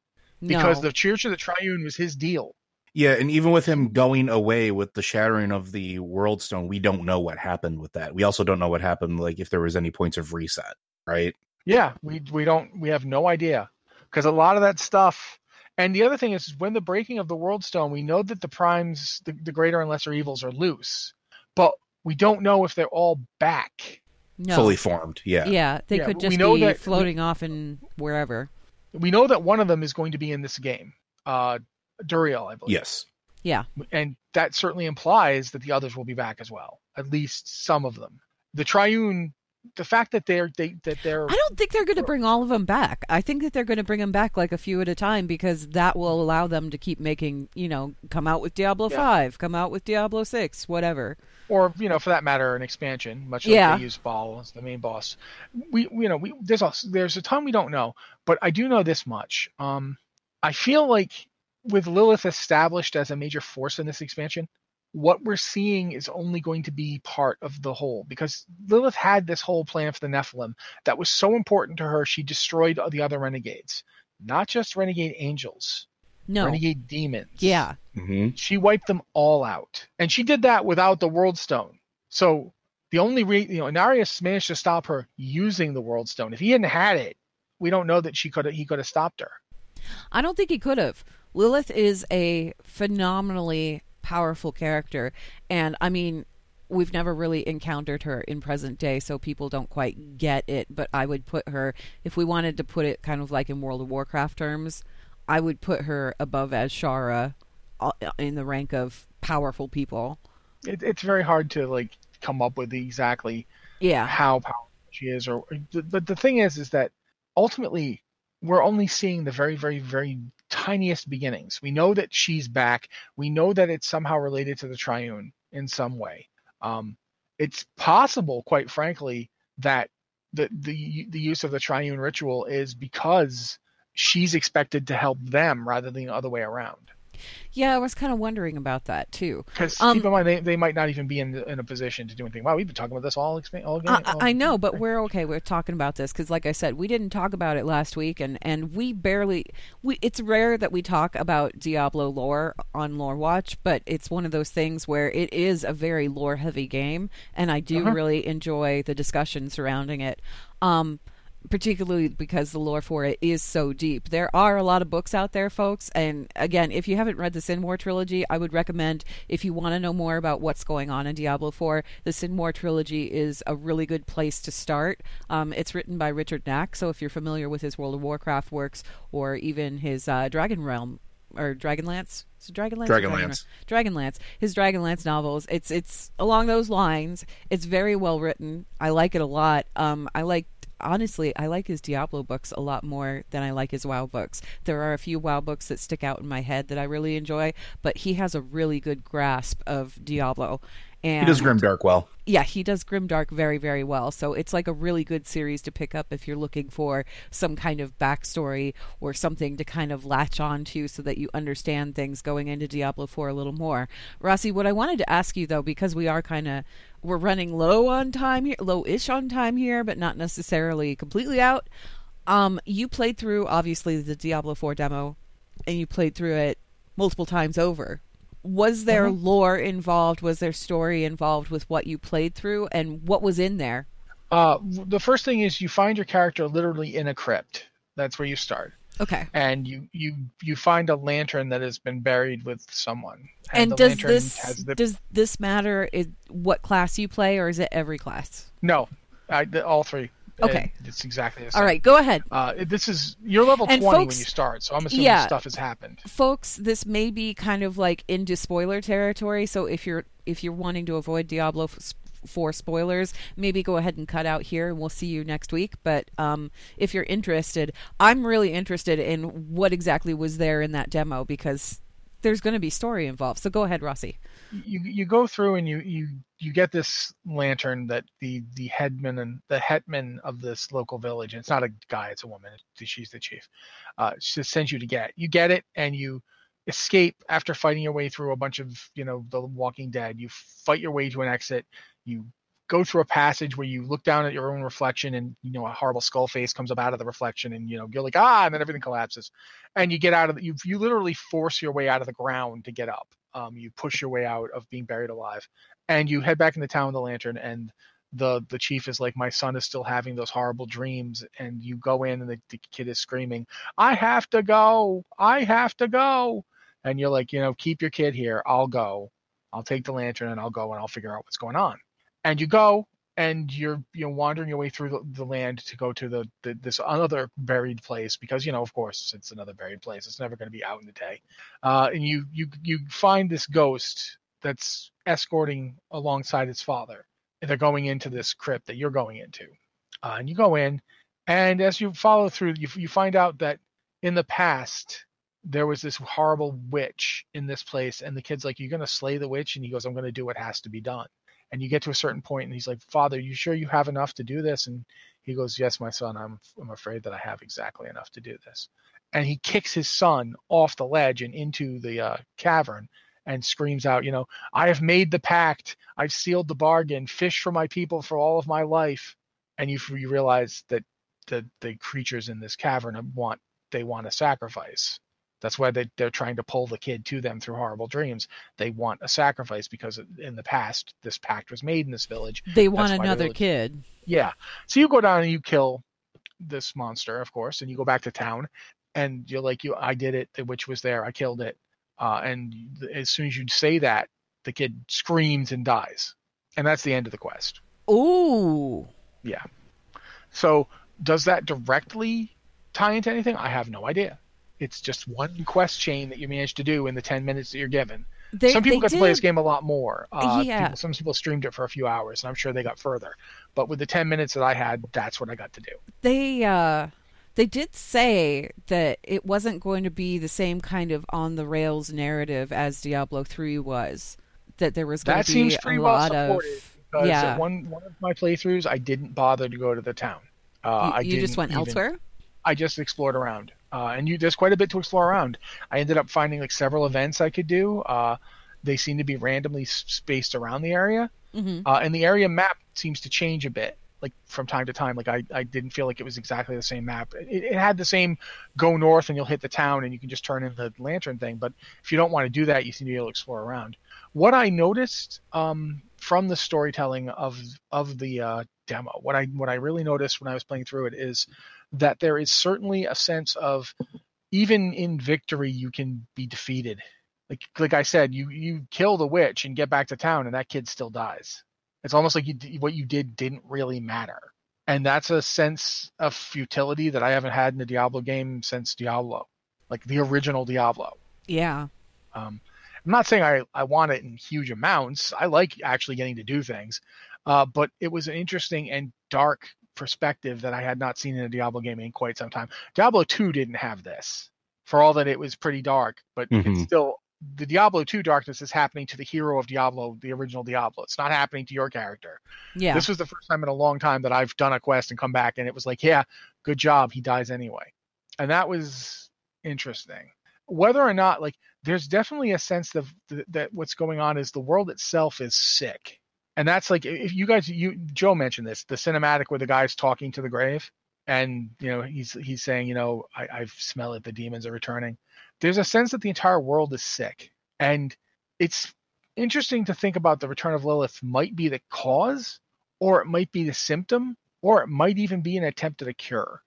because no. the Church of the Triune was his deal. Yeah, and even with him going away with the shattering of the Worldstone, we don't know what happened with that. We also don't know what happened, like if there was any points of reset, right? Yeah, we we don't we have no idea, because a lot of that stuff. And the other thing is, when the breaking of the Worldstone, we know that the primes, the, the greater and lesser evils, are loose, but we don't know if they're all back. No. Fully formed, yeah. Yeah, they yeah, could just be that, floating we, off in wherever. We know that one of them is going to be in this game. Uh, Tyrael, I believe. Yes. Yeah. And that certainly implies that the others will be back as well. At least some of them. The Triune, the fact that they're... They, that they're I don't think they're going to bring all of them back. I think that they're going to bring them back like a few at a time, because that will allow them to keep making, you know, come out with Diablo yeah. five, come out with Diablo six, whatever. Or, you know, for that matter, an expansion, much like yeah. they use Baal as the main boss. We, you know, we there's a, there's a ton we don't know, but I do know this much. Um, I feel like with Lilith established as a major force in this expansion, what we're seeing is only going to be part of the whole, because Lilith had this whole plan for the Nephilim that was so important to her, she destroyed the other renegades, not just renegade angels. No. Renegade demons. Yeah. Mm-hmm. She wiped them all out. And she did that without the Worldstone. So the only reason, you know, Inarius managed to stop her using the Worldstone. If he hadn't had it, we don't know that she could he could have stopped her. I don't think he could have. Lilith is a phenomenally powerful character. And I mean, we've never really encountered her in present day, so people don't quite get it. But I would put her, if we wanted to put it kind of like in World of Warcraft terms, I would put her above Azshara in the rank of powerful people. It, it's very hard to like come up with exactly yeah. how powerful she is. Or, but the thing is, is that ultimately we're only seeing the very, very, very tiniest beginnings. We know that she's back. We know that it's somehow related to the Triune in some way. Um, it's possible, quite frankly, that the, the the use of the Triune ritual is because she's expected to help them rather than the other way around. Yeah, I was kind of wondering about that too. Because um, keep in mind, they, they might not even be in in a position to do anything. Wow, we've been talking about this all all, all, I, all I know, but we're okay. We're talking about this because, like I said, we didn't talk about it last week, and, and we barely. We it's rare that we talk about Diablo lore on Lore Watch, but it's one of those things where it is a very lore heavy game, and I do uh-huh. really enjoy the discussion surrounding it. Um, particularly because the lore for it is so deep. There are a lot of books out there, folks, and again, if you haven't read the Sin War trilogy, I would recommend, if you want to know more about what's going on in Diablo four, the Sin War trilogy is a really good place to start. Um, it's written by Richard Knack, so if you're familiar with his World of Warcraft works, or even his uh, Dragon Realm, or Dragonlance? Is it Dragonlance? Dragonlance. Dragonlance. His Dragonlance novels. It's, it's along those lines. It's very well written. I like it a lot. Um, I like Honestly, I like his Diablo books a lot more than I like his WoW books. There are a few WoW books that stick out in my head that I really enjoy, but he has a really good grasp of Diablo. And he does Grimdark well. Yeah, he does Grimdark very, very well. So it's like a really good series to pick up if you're looking for some kind of backstory or something to kind of latch on to so that you understand things going into Diablo four a little more. Rossi, what I wanted to ask you, though, because we are kind of, we're running low on time here, low-ish on time here, but not necessarily completely out. Um, you played through, obviously, the Diablo four demo, and you played through it multiple times over. Was there uh-huh. lore involved? Was there story involved with what you played through? And what was in there? Uh, the first thing is you find your character literally in a crypt. That's where you start. Okay. And you, you, you find a lantern that has been buried with someone. And, and does this has the... does this matter is what class you play, or is it every class? No, I, all three. Okay. It, it's exactly the same. All right, go ahead. Uh, this is you're level and twenty folks, when you start, so I'm assuming yeah, stuff has happened. Folks, this may be kind of like into spoiler territory, so if you're if you're wanting to avoid Diablo four spoilers, maybe go ahead and cut out here, and we'll see you next week. But um, if you're interested, I'm really interested in what exactly was there in that demo, because there's going to be story involved. So go ahead, Rossi. You you go through and you you. you get this lantern that the, the headman and the hetman of this local village, and it's not a guy, it's a woman. She's the chief. Uh, she sends you to get, you get it. And you escape after fighting your way through a bunch of, you know, the Walking Dead. You fight your way to an exit. You go through a passage where you look down at your own reflection and, you know, a horrible skull face comes up out of the reflection, and, you know, you're like, ah, and then everything collapses and you get out of the, you, you literally force your way out of the ground to get up. Um, you push your way out of being buried alive, and you head back into town with the lantern, and the, the chief is like, my son is still having those horrible dreams. And you go in, and the, the kid is screaming, I have to go. I have to go. And you're like, you know, keep your kid here. I'll go. I'll take the lantern and I'll go and I'll figure out what's going on. And you go, and you're, you know, wandering your way through the, the land to go to the, the, this another buried place, because, you know, of course it's another buried place. It's never going to be out in the day. Uh, and you, you, you find this ghost that's escorting alongside his father. They're going into this crypt that you're going into. Uh, and you go in, and as you follow through, you, you find out that in the past, there was this horrible witch in this place. And the kid's like, you're going to slay the witch? And he goes, I'm going to do what has to be done. And you get to a certain point, and he's like, Father, you sure you have enough to do this? And he goes, yes, my son, I'm I'm afraid that I have exactly enough to do this. And he kicks his son off the ledge and into the uh, cavern, and screams out, you know, I have made the pact. I've sealed the bargain. Fish for my people for all of my life. And you, you realize that the, the creatures in this cavern want, they want a sacrifice. That's why they, they're trying to pull the kid to them through horrible dreams. They want a sacrifice because in the past, this pact was made in this village. They want That's another the village... kid. Yeah. So you go down and you kill this monster, of course, and you go back to town and you're like, "You, I did it. The witch was there. I killed it." Uh, and as soon as you say that, the kid screams and dies. And that's the end of the quest. Ooh. Yeah. So does that directly tie into anything? I have no idea. It's just one quest chain that you manage to do in the ten minutes that you're given. They, some people got did. to play this game a lot more. Uh, yeah. People, some people streamed it for a few hours, and I'm sure they got further. But with the ten minutes that I had, that's what I got to do. They uh, they did say that it wasn't going to be the same kind of on-the-rails narrative as Diablo three was. That there was going to be a lot well of... Because yeah. one, one of my playthroughs, I didn't bother to go to the town. Uh, you I you didn't just went even, elsewhere? I just explored around. Uh, and you, there's quite a bit to explore around. I ended up finding like several events I could do. Uh, they seem to be randomly spaced around the area. Mm-hmm. Uh, and the area map seems to change a bit, like from time to time. Like I, I didn't feel like it was exactly the same map. It, it had the same go north and you'll hit the town and you can just turn in the lantern thing. But if you don't want to do that, you seem to be able to explore around. What I noticed um, from the storytelling of of the uh, demo, what I what I really noticed when I was playing through it is that there is certainly a sense of even in victory you can be defeated. Like like I said, you you kill the witch and get back to town, and that kid still dies. It's almost like you, what you did didn't really matter, and that's a sense of futility that I haven't had in a Diablo game since Diablo, like the original Diablo. Yeah. Um, I'm not saying I, I want it in huge amounts. I like actually getting to do things. Uh, but it was an interesting and dark perspective that I had not seen in a Diablo game in quite some time. Diablo two didn't have this, for all that it was pretty dark. But mm-hmm. it's still, the Diablo two darkness is happening to the hero of Diablo, the original Diablo. It's not happening to your character. Yeah. This was the first time in a long time that I've done a quest and come back, and it was like, yeah, good job. He dies anyway. And that was interesting. Whether or not, like, there's definitely a sense of th- that what's going on is the world itself is sick. And that's like, if you guys, you, Joe mentioned this, the cinematic where the guy's talking to the grave and, you know, he's, he's saying, you know, I, I smell it. The demons are returning. There's a sense that the entire world is sick. And it's interesting to think about the return of Lilith might be the cause, or it might be the symptom, or it might even be an attempt at a cure.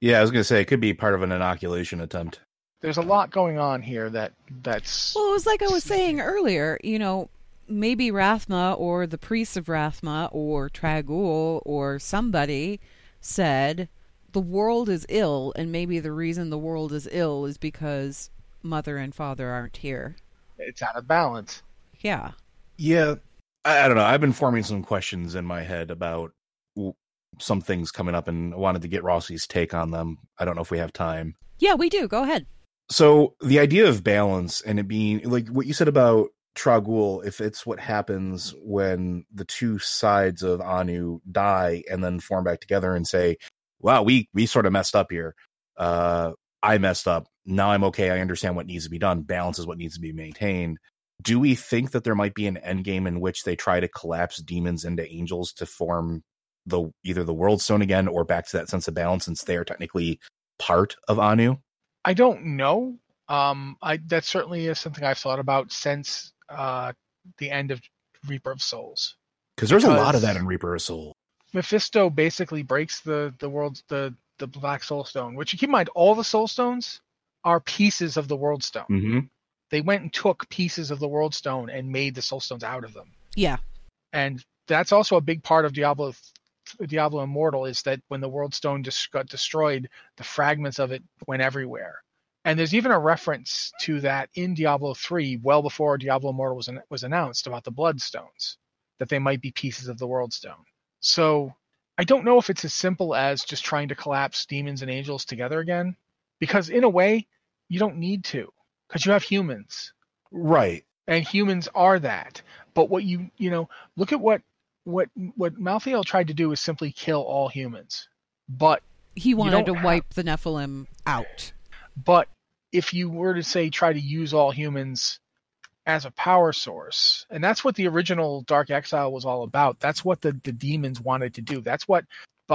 Yeah. I was going to say, it could be part of an inoculation attempt. There's a lot going on here that that's... Well, it was like I was saying earlier, you know, maybe Rathma or the Priests of Rathma or Trag'Oul or somebody said the world is ill, and maybe the reason the world is ill is because mother and father aren't here. It's out of balance. Yeah. Yeah. I, I don't know. I've been forming some questions in my head about some things coming up, and I wanted to get Rossi's take on them. I don't know if we have time. Yeah, we do. Go ahead. So the idea of balance and it being like what you said about Trag'Oul, if it's what happens when the two sides of Anu die and then form back together and say, wow, we, we sort of messed up here. Uh, I messed up. Now I'm okay. I understand what needs to be done. Balance is what needs to be maintained. Do we think that there might be an end game in which they try to collapse demons into angels to form the, either the Worldstone again, or back to that sense of balance, since they are technically part of Anu? I don't know. Um, I that certainly is something I've thought about since uh, the end of Reaper of Souls. Because there's a lot of that in Reaper of Souls. Mephisto basically breaks the the world's the the Black Soul Stone, which, you keep in mind, all the Soul Stones are pieces of the World Stone. Mm-hmm. They went and took pieces of the World Stone and made the Soul Stones out of them. Yeah, and that's also a big part of Diablo. Th- Diablo Immortal is that when the World Stone dis- got destroyed, the fragments of it went everywhere. And there's even a reference to that in Diablo three, well before Diablo Immortal was an- was announced, about the Bloodstones, that they might be pieces of the World Stone. So I don't know if it's as simple as just trying to collapse demons and angels together again, because in a way, you don't need to, because you have humans. Right. And humans are that. But what you, you know, look at what What what Malthael tried to do is simply kill all humans, but he wanted to have, wipe the Nephilim out. But if you were to say try to use all humans as a power source, and that's what the original Dark Exile was all about. That's what the, the demons wanted to do. That's what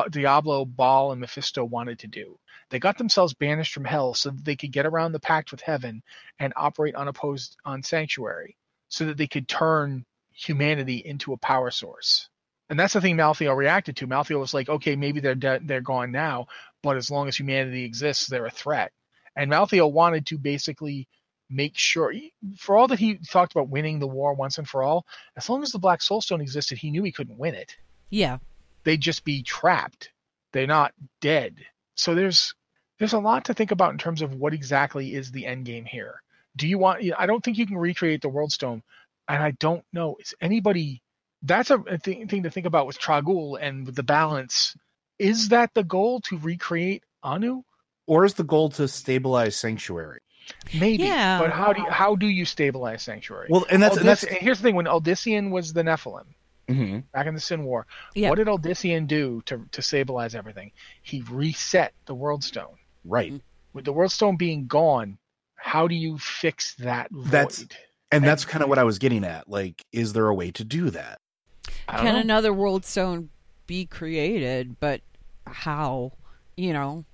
Diablo, Baal, and Mephisto wanted to do. They got themselves banished from hell so that they could get around the pact with heaven and operate unopposed on Sanctuary, so that they could turn humanity into a power source. And that's the thing Malthael reacted to. Malthael was like, okay, maybe they're de- they're gone now, but as long as humanity exists, they're a threat. And Malthael wanted to basically make sure, for all that he talked about winning the war once and for all, as long as the Black Soul Stone existed, he knew he couldn't win it. Yeah. They'd just be trapped. They're not dead. So there's there's a lot to think about in terms of what exactly is the end game here. Do you want, I don't think you can recreate the Worldstone, and I don't know, is anybody, that's a th- thing to think about with Trag'Oul and with the balance. Is that the goal, to recreate Anu? Or is the goal to stabilize Sanctuary? Maybe, yeah. But how do you, how do you stabilize Sanctuary? Well, and that's, Odyssean, and that's and here's the thing: when Odyssean was the Nephilim, mm-hmm. back in the Sin War, yeah. what did Odyssean do to to stabilize everything? He reset the Worldstone. Right. With the Worldstone being gone, how do you fix that void? That's, and, and that's kind of what I was getting at. Like, is there a way to do that? Can know. Another Worldstone be created? But how? You know.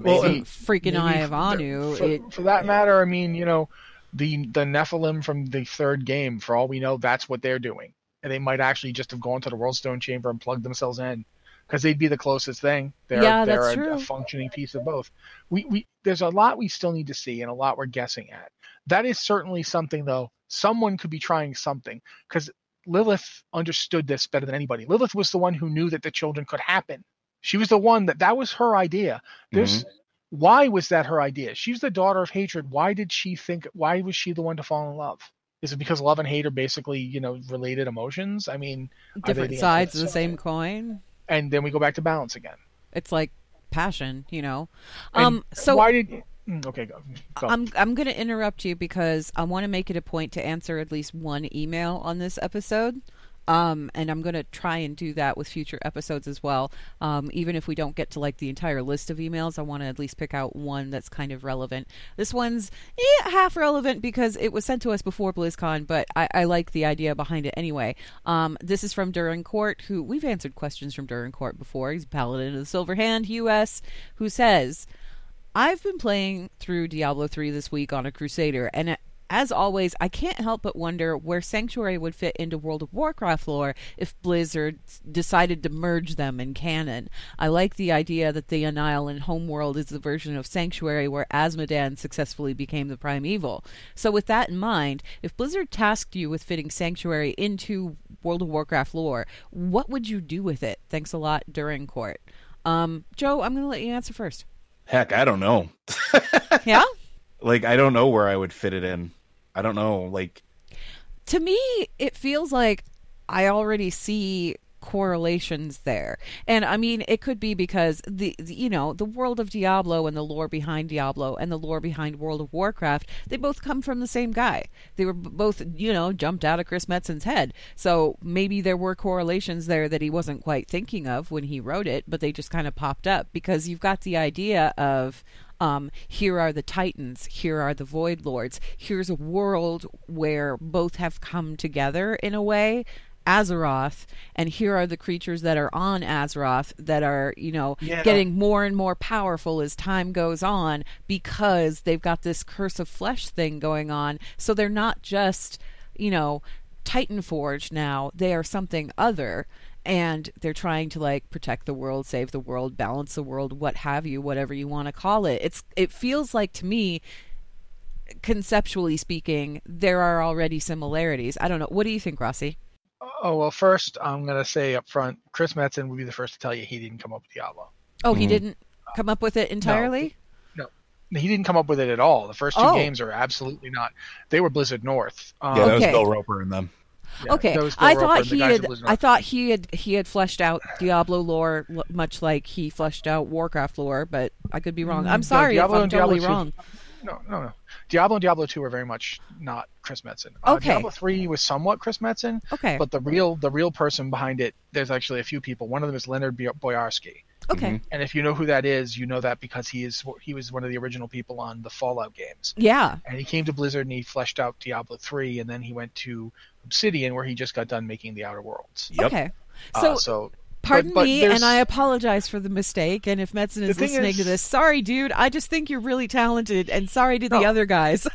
Well, freaking Eye of Anu. For, it, for that yeah. matter, I mean, you know, the the Nephilim from the third game, for all we know, that's what they're doing. And they might actually just have gone to the Worldstone Chamber and plugged themselves in, because they'd be the closest thing. They're, yeah, they're that's a, true. a functioning piece of both. We we There's a lot we still need to see and a lot we're guessing at. That is certainly something, though. Someone could be trying something, because Lilith understood this better than anybody. Lilith was the one who knew that the children could happen. She was the one that that was her idea. There's mm-hmm. why was that her idea? She's the daughter of hatred. Why did she think? Why was she the one to fall in love? Is it because love and hate are basically, you know, related emotions? I mean, different the sides of the same coin. And then we go back to balance again. It's like passion, you know. Um. And so why did? Okay, go. go. I'm I'm going to interrupt you because I want to make it a point to answer at least one email on this episode. Um, and I'm going to try and do that with future episodes as well. Um, even if we don't get to like the entire list of emails, I want to at least pick out one that's kind of relevant. This one's eh, half relevant because it was sent to us before BlizzCon, but I, I like the idea behind it anyway. Um, this is from Durincourt, who we've answered questions from Durincourt before. He's Paladin of the Silver Hand, U S, who says, I've been playing through Diablo three this week on a Crusader, and it, as always, I can't help but wonder where Sanctuary would fit into World of Warcraft lore if Blizzard decided to merge them in canon. I like the idea that the Annihilan homeworld is the version of Sanctuary where Asmodan successfully became the primeval. So with that in mind, if Blizzard tasked you with fitting Sanctuary into World of Warcraft lore, what would you do with it? Thanks a lot, Durincourt. Um, Joe, I'm going to let you answer first. Heck, I don't know. Yeah? Like, I don't know where I would fit it in. I don't know, like... To me, it feels like I already see correlations there. And, I mean, it could be because, the, the you know, the world of Diablo and the lore behind Diablo and the lore behind World of Warcraft, they both come from the same guy. They were both, you know, jumped out of Chris Metzen's head. So maybe there were correlations there that he wasn't quite thinking of when he wrote it, but they just kind of popped up. Because you've got the idea of... Um, here are the Titans, here are the Void Lords, here's a world where both have come together in a way, Azeroth, and here are the creatures that are on Azeroth that are, you know, yeah. getting more and more powerful as time goes on because they've got this curse of flesh thing going on. So they're not just, you know, Titanforge now, they are something other. And they're trying to, like, protect the world, save the world, balance the world, what have you, whatever you want to call it. It's It feels like, to me, conceptually speaking, there are already similarities. I don't know. What do you think, Rossi? Oh, well, first, I'm going to say up front, Chris Metzen would be the first to tell you he didn't come up with Diablo. Oh, mm-hmm. He didn't come up with it entirely? No. no. He didn't come up with it at all. The first two oh. games are absolutely not. They were Blizzard North. Um, yeah, that okay. was Bill Roper in them. Yeah, okay, I thought he had. I thought he had. He had fleshed out Diablo lore, much like he fleshed out Warcraft lore. But I could be wrong. I'm sorry no, if I'm totally Diablo wrong. two, no, no, no. Diablo and Diablo two are very much not Chris Metzen. Uh, okay. Diablo three was somewhat Chris Metzen. Okay. But the real, the real person behind it, there's actually a few people. One of them is Leonard Boyarsky. Okay. Mm-hmm. And if you know who that is, you know that because he is he was one of the original people on the Fallout games. Yeah. And he came to Blizzard and he fleshed out Diablo three, and then he went to Obsidian, where he just got done making the Outer Worlds. Yep. Okay. So, uh, so Pardon but, but me, and I apologize for the mistake. And if Metzen is listening is, to this, sorry, dude. I just think you're really talented, and sorry to no, the other guys.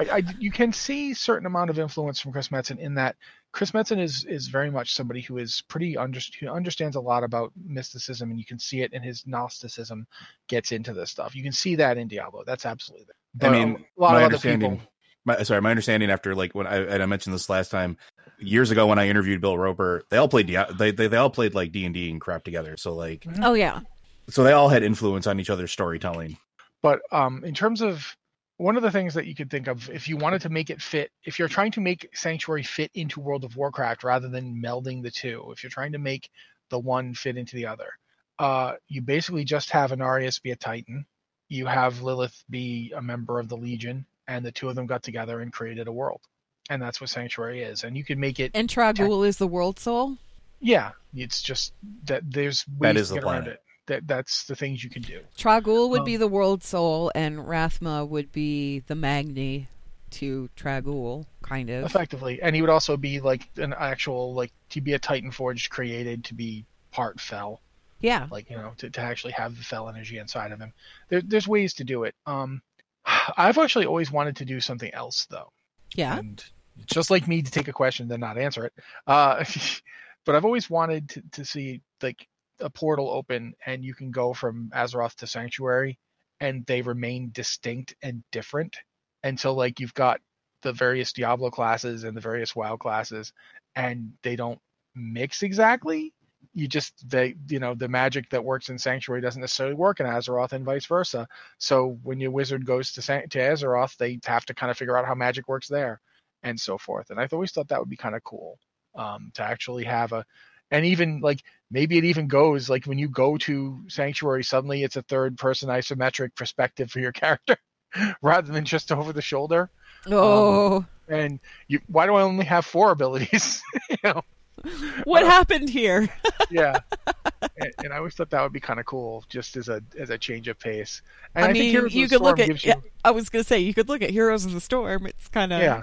I, I, you can see a certain amount of influence from Chris Metzen in that Chris Metzen is is very much somebody who is pretty under, who understands a lot about mysticism, and you can see it in his Gnosticism gets into this stuff. You can see that in Diablo. That's absolutely there. But I mean, a lot of other people. My, sorry, my understanding after like when I and I mentioned this last time years ago when I interviewed Bill Roper, they all played they they, they all played like D and D and crap together. So like oh yeah, so they all had influence on each other's storytelling. But um, in terms of one of the things that you could think of if you wanted to make it fit, if you're trying to make Sanctuary fit into World of Warcraft rather than melding the two, if you're trying to make the one fit into the other, uh, you basically just have Inarius be a Titan, you have Lilith be a member of the Legion. And the two of them got together and created a world. And that's what Sanctuary is. And you can make it... And Trag'Oul tech- is the world soul? Yeah. It's just that there's ways that is to get around it. That, that's the things you can do. Trag'Oul would um, be the world soul, and Rathma would be the Magni to Trag'Oul, kind of. Effectively. And he would also be like an actual... like to be a Titan Forged created to be part Fel. Yeah. Like, you know, to, to actually have the Fel energy inside of him. There, there's ways to do it. Um... I've actually always wanted to do something else, though. Yeah. And just like me to take a question, then not answer it. Uh, but I've always wanted to, to see like a portal open, and you can go from Azeroth to Sanctuary, and they remain distinct and different until like you've got the various Diablo classes and the various WoW classes, and they don't mix exactly. You just, they, you know, the magic that works in Sanctuary doesn't necessarily work in Azeroth and vice versa. So when your wizard goes to San- to Azeroth, they have to kind of figure out how magic works there and so forth. And I've always thought that would be kind of cool um, to actually have a, and even like, maybe it even goes like when you go to Sanctuary, suddenly it's a third person isometric perspective for your character rather than just over the shoulder. Oh, um, and you, why do I only have four abilities? You know? What happened here? Yeah, and, and I always thought that would be kind of cool, just as a as a change of pace. And I, I mean, think Heroes you of the could Storm look at. Gives you... I was going to say you could look at Heroes of the Storm. It's kind of yeah.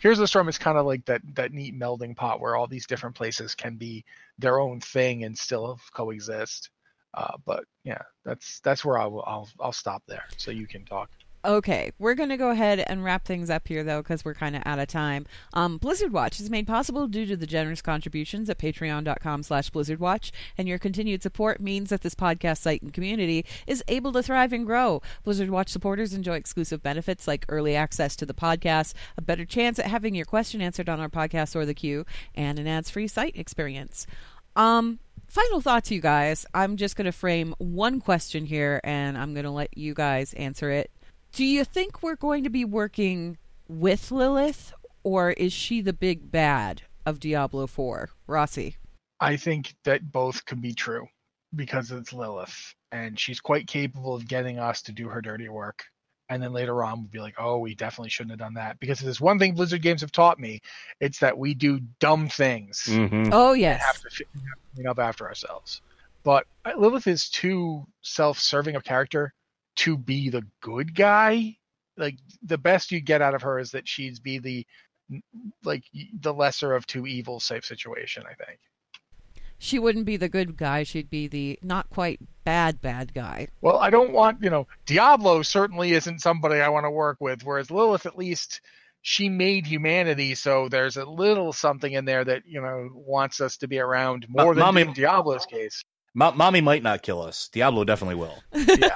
Heroes of the Storm is kind of like that that neat melding pot where all these different places can be their own thing and still coexist. Uh, but yeah, that's that's where I'll I'll I'll stop there so you can talk. Okay, we're going to go ahead and wrap things up here, though, because we're kind of out of time. Um, Blizzard Watch is made possible due to the generous contributions at patreon.com slash Blizzard Watch, and your continued support means that this podcast site and community is able to thrive and grow. Blizzard Watch supporters enjoy exclusive benefits like early access to the podcast, a better chance at having your question answered on our podcast or the queue, and an ads-free site experience. Um... Final thoughts, you guys. I'm just going to frame one question here, and I'm going to let you guys answer it. Do you think we're going to be working with Lilith, or is she the big bad of Diablo four? Rossi? I think that both can be true, because it's Lilith, and she's quite capable of getting us to do her dirty work. And then later on, we'll be like, oh, we definitely shouldn't have done that. Because if there's one thing Blizzard games have taught me, it's that we do dumb things. Mm-hmm. Oh, yes. We have to clean up after ourselves. But Lilith is too self-serving of character to be the good guy. Like, the best you get out of her is that she's be the, like, the lesser of two evils type situation, I think. She wouldn't be the good guy. She'd be the not quite bad, bad guy. Well, I don't want, you know, Diablo certainly isn't somebody I want to work with, whereas Lilith, at least, she made humanity, so there's a little something in there that, you know, wants us to be around more M- than Mommy, in Diablo's case. M- Mommy might not kill us. Diablo definitely will. Yeah.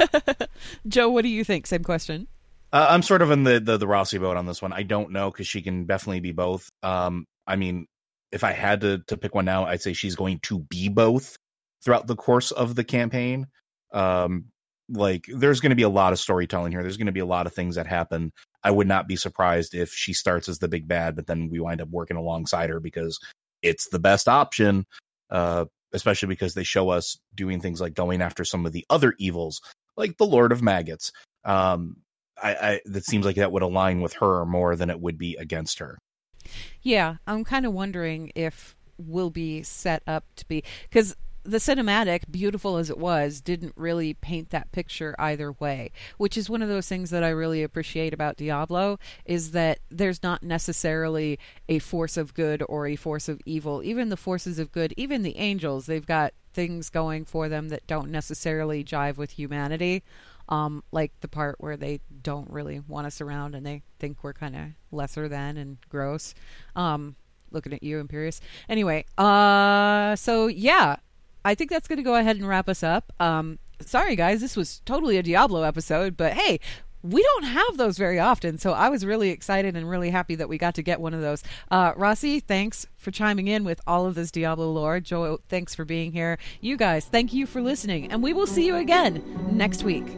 Joe, what do you think? Same question. Uh, I'm sort of in the, the, the Rossi boat on this one. I don't know, because she can definitely be both. Um, I mean... If I had to, to pick one now, I'd say she's going to be both throughout the course of the campaign. Um, like, there's going to be a lot of storytelling here. There's going to be a lot of things that happen. I would not be surprised if she starts as the big bad, but then we wind up working alongside her because it's the best option, uh, especially because they show us doing things like going after some of the other evils, like the Lord of Maggots. Um, I, I, that seems like that would align with her more than it would be against her. Yeah, I'm kind of wondering if we'll be set up to be... Because the cinematic, beautiful as it was, didn't really paint that picture either way, which is one of those things that I really appreciate about Diablo, is that there's not necessarily a force of good or a force of evil. Even the forces of good, even the angels, they've got things going for them that don't necessarily jive with humanity. Um, like the part where they don't really want us around and they think we're kind of lesser than and gross. Um, looking at you, Imperius. Anyway, uh, so yeah, I think that's going to go ahead and wrap us up. Um, sorry guys, this was totally a Diablo episode, but hey, we don't have those very often, so I was really excited and really happy that we got to get one of those. Uh, Rossi, thanks for chiming in with all of this Diablo lore. Joe, thanks for being here. You guys, thank you for listening, and we will see you again next week.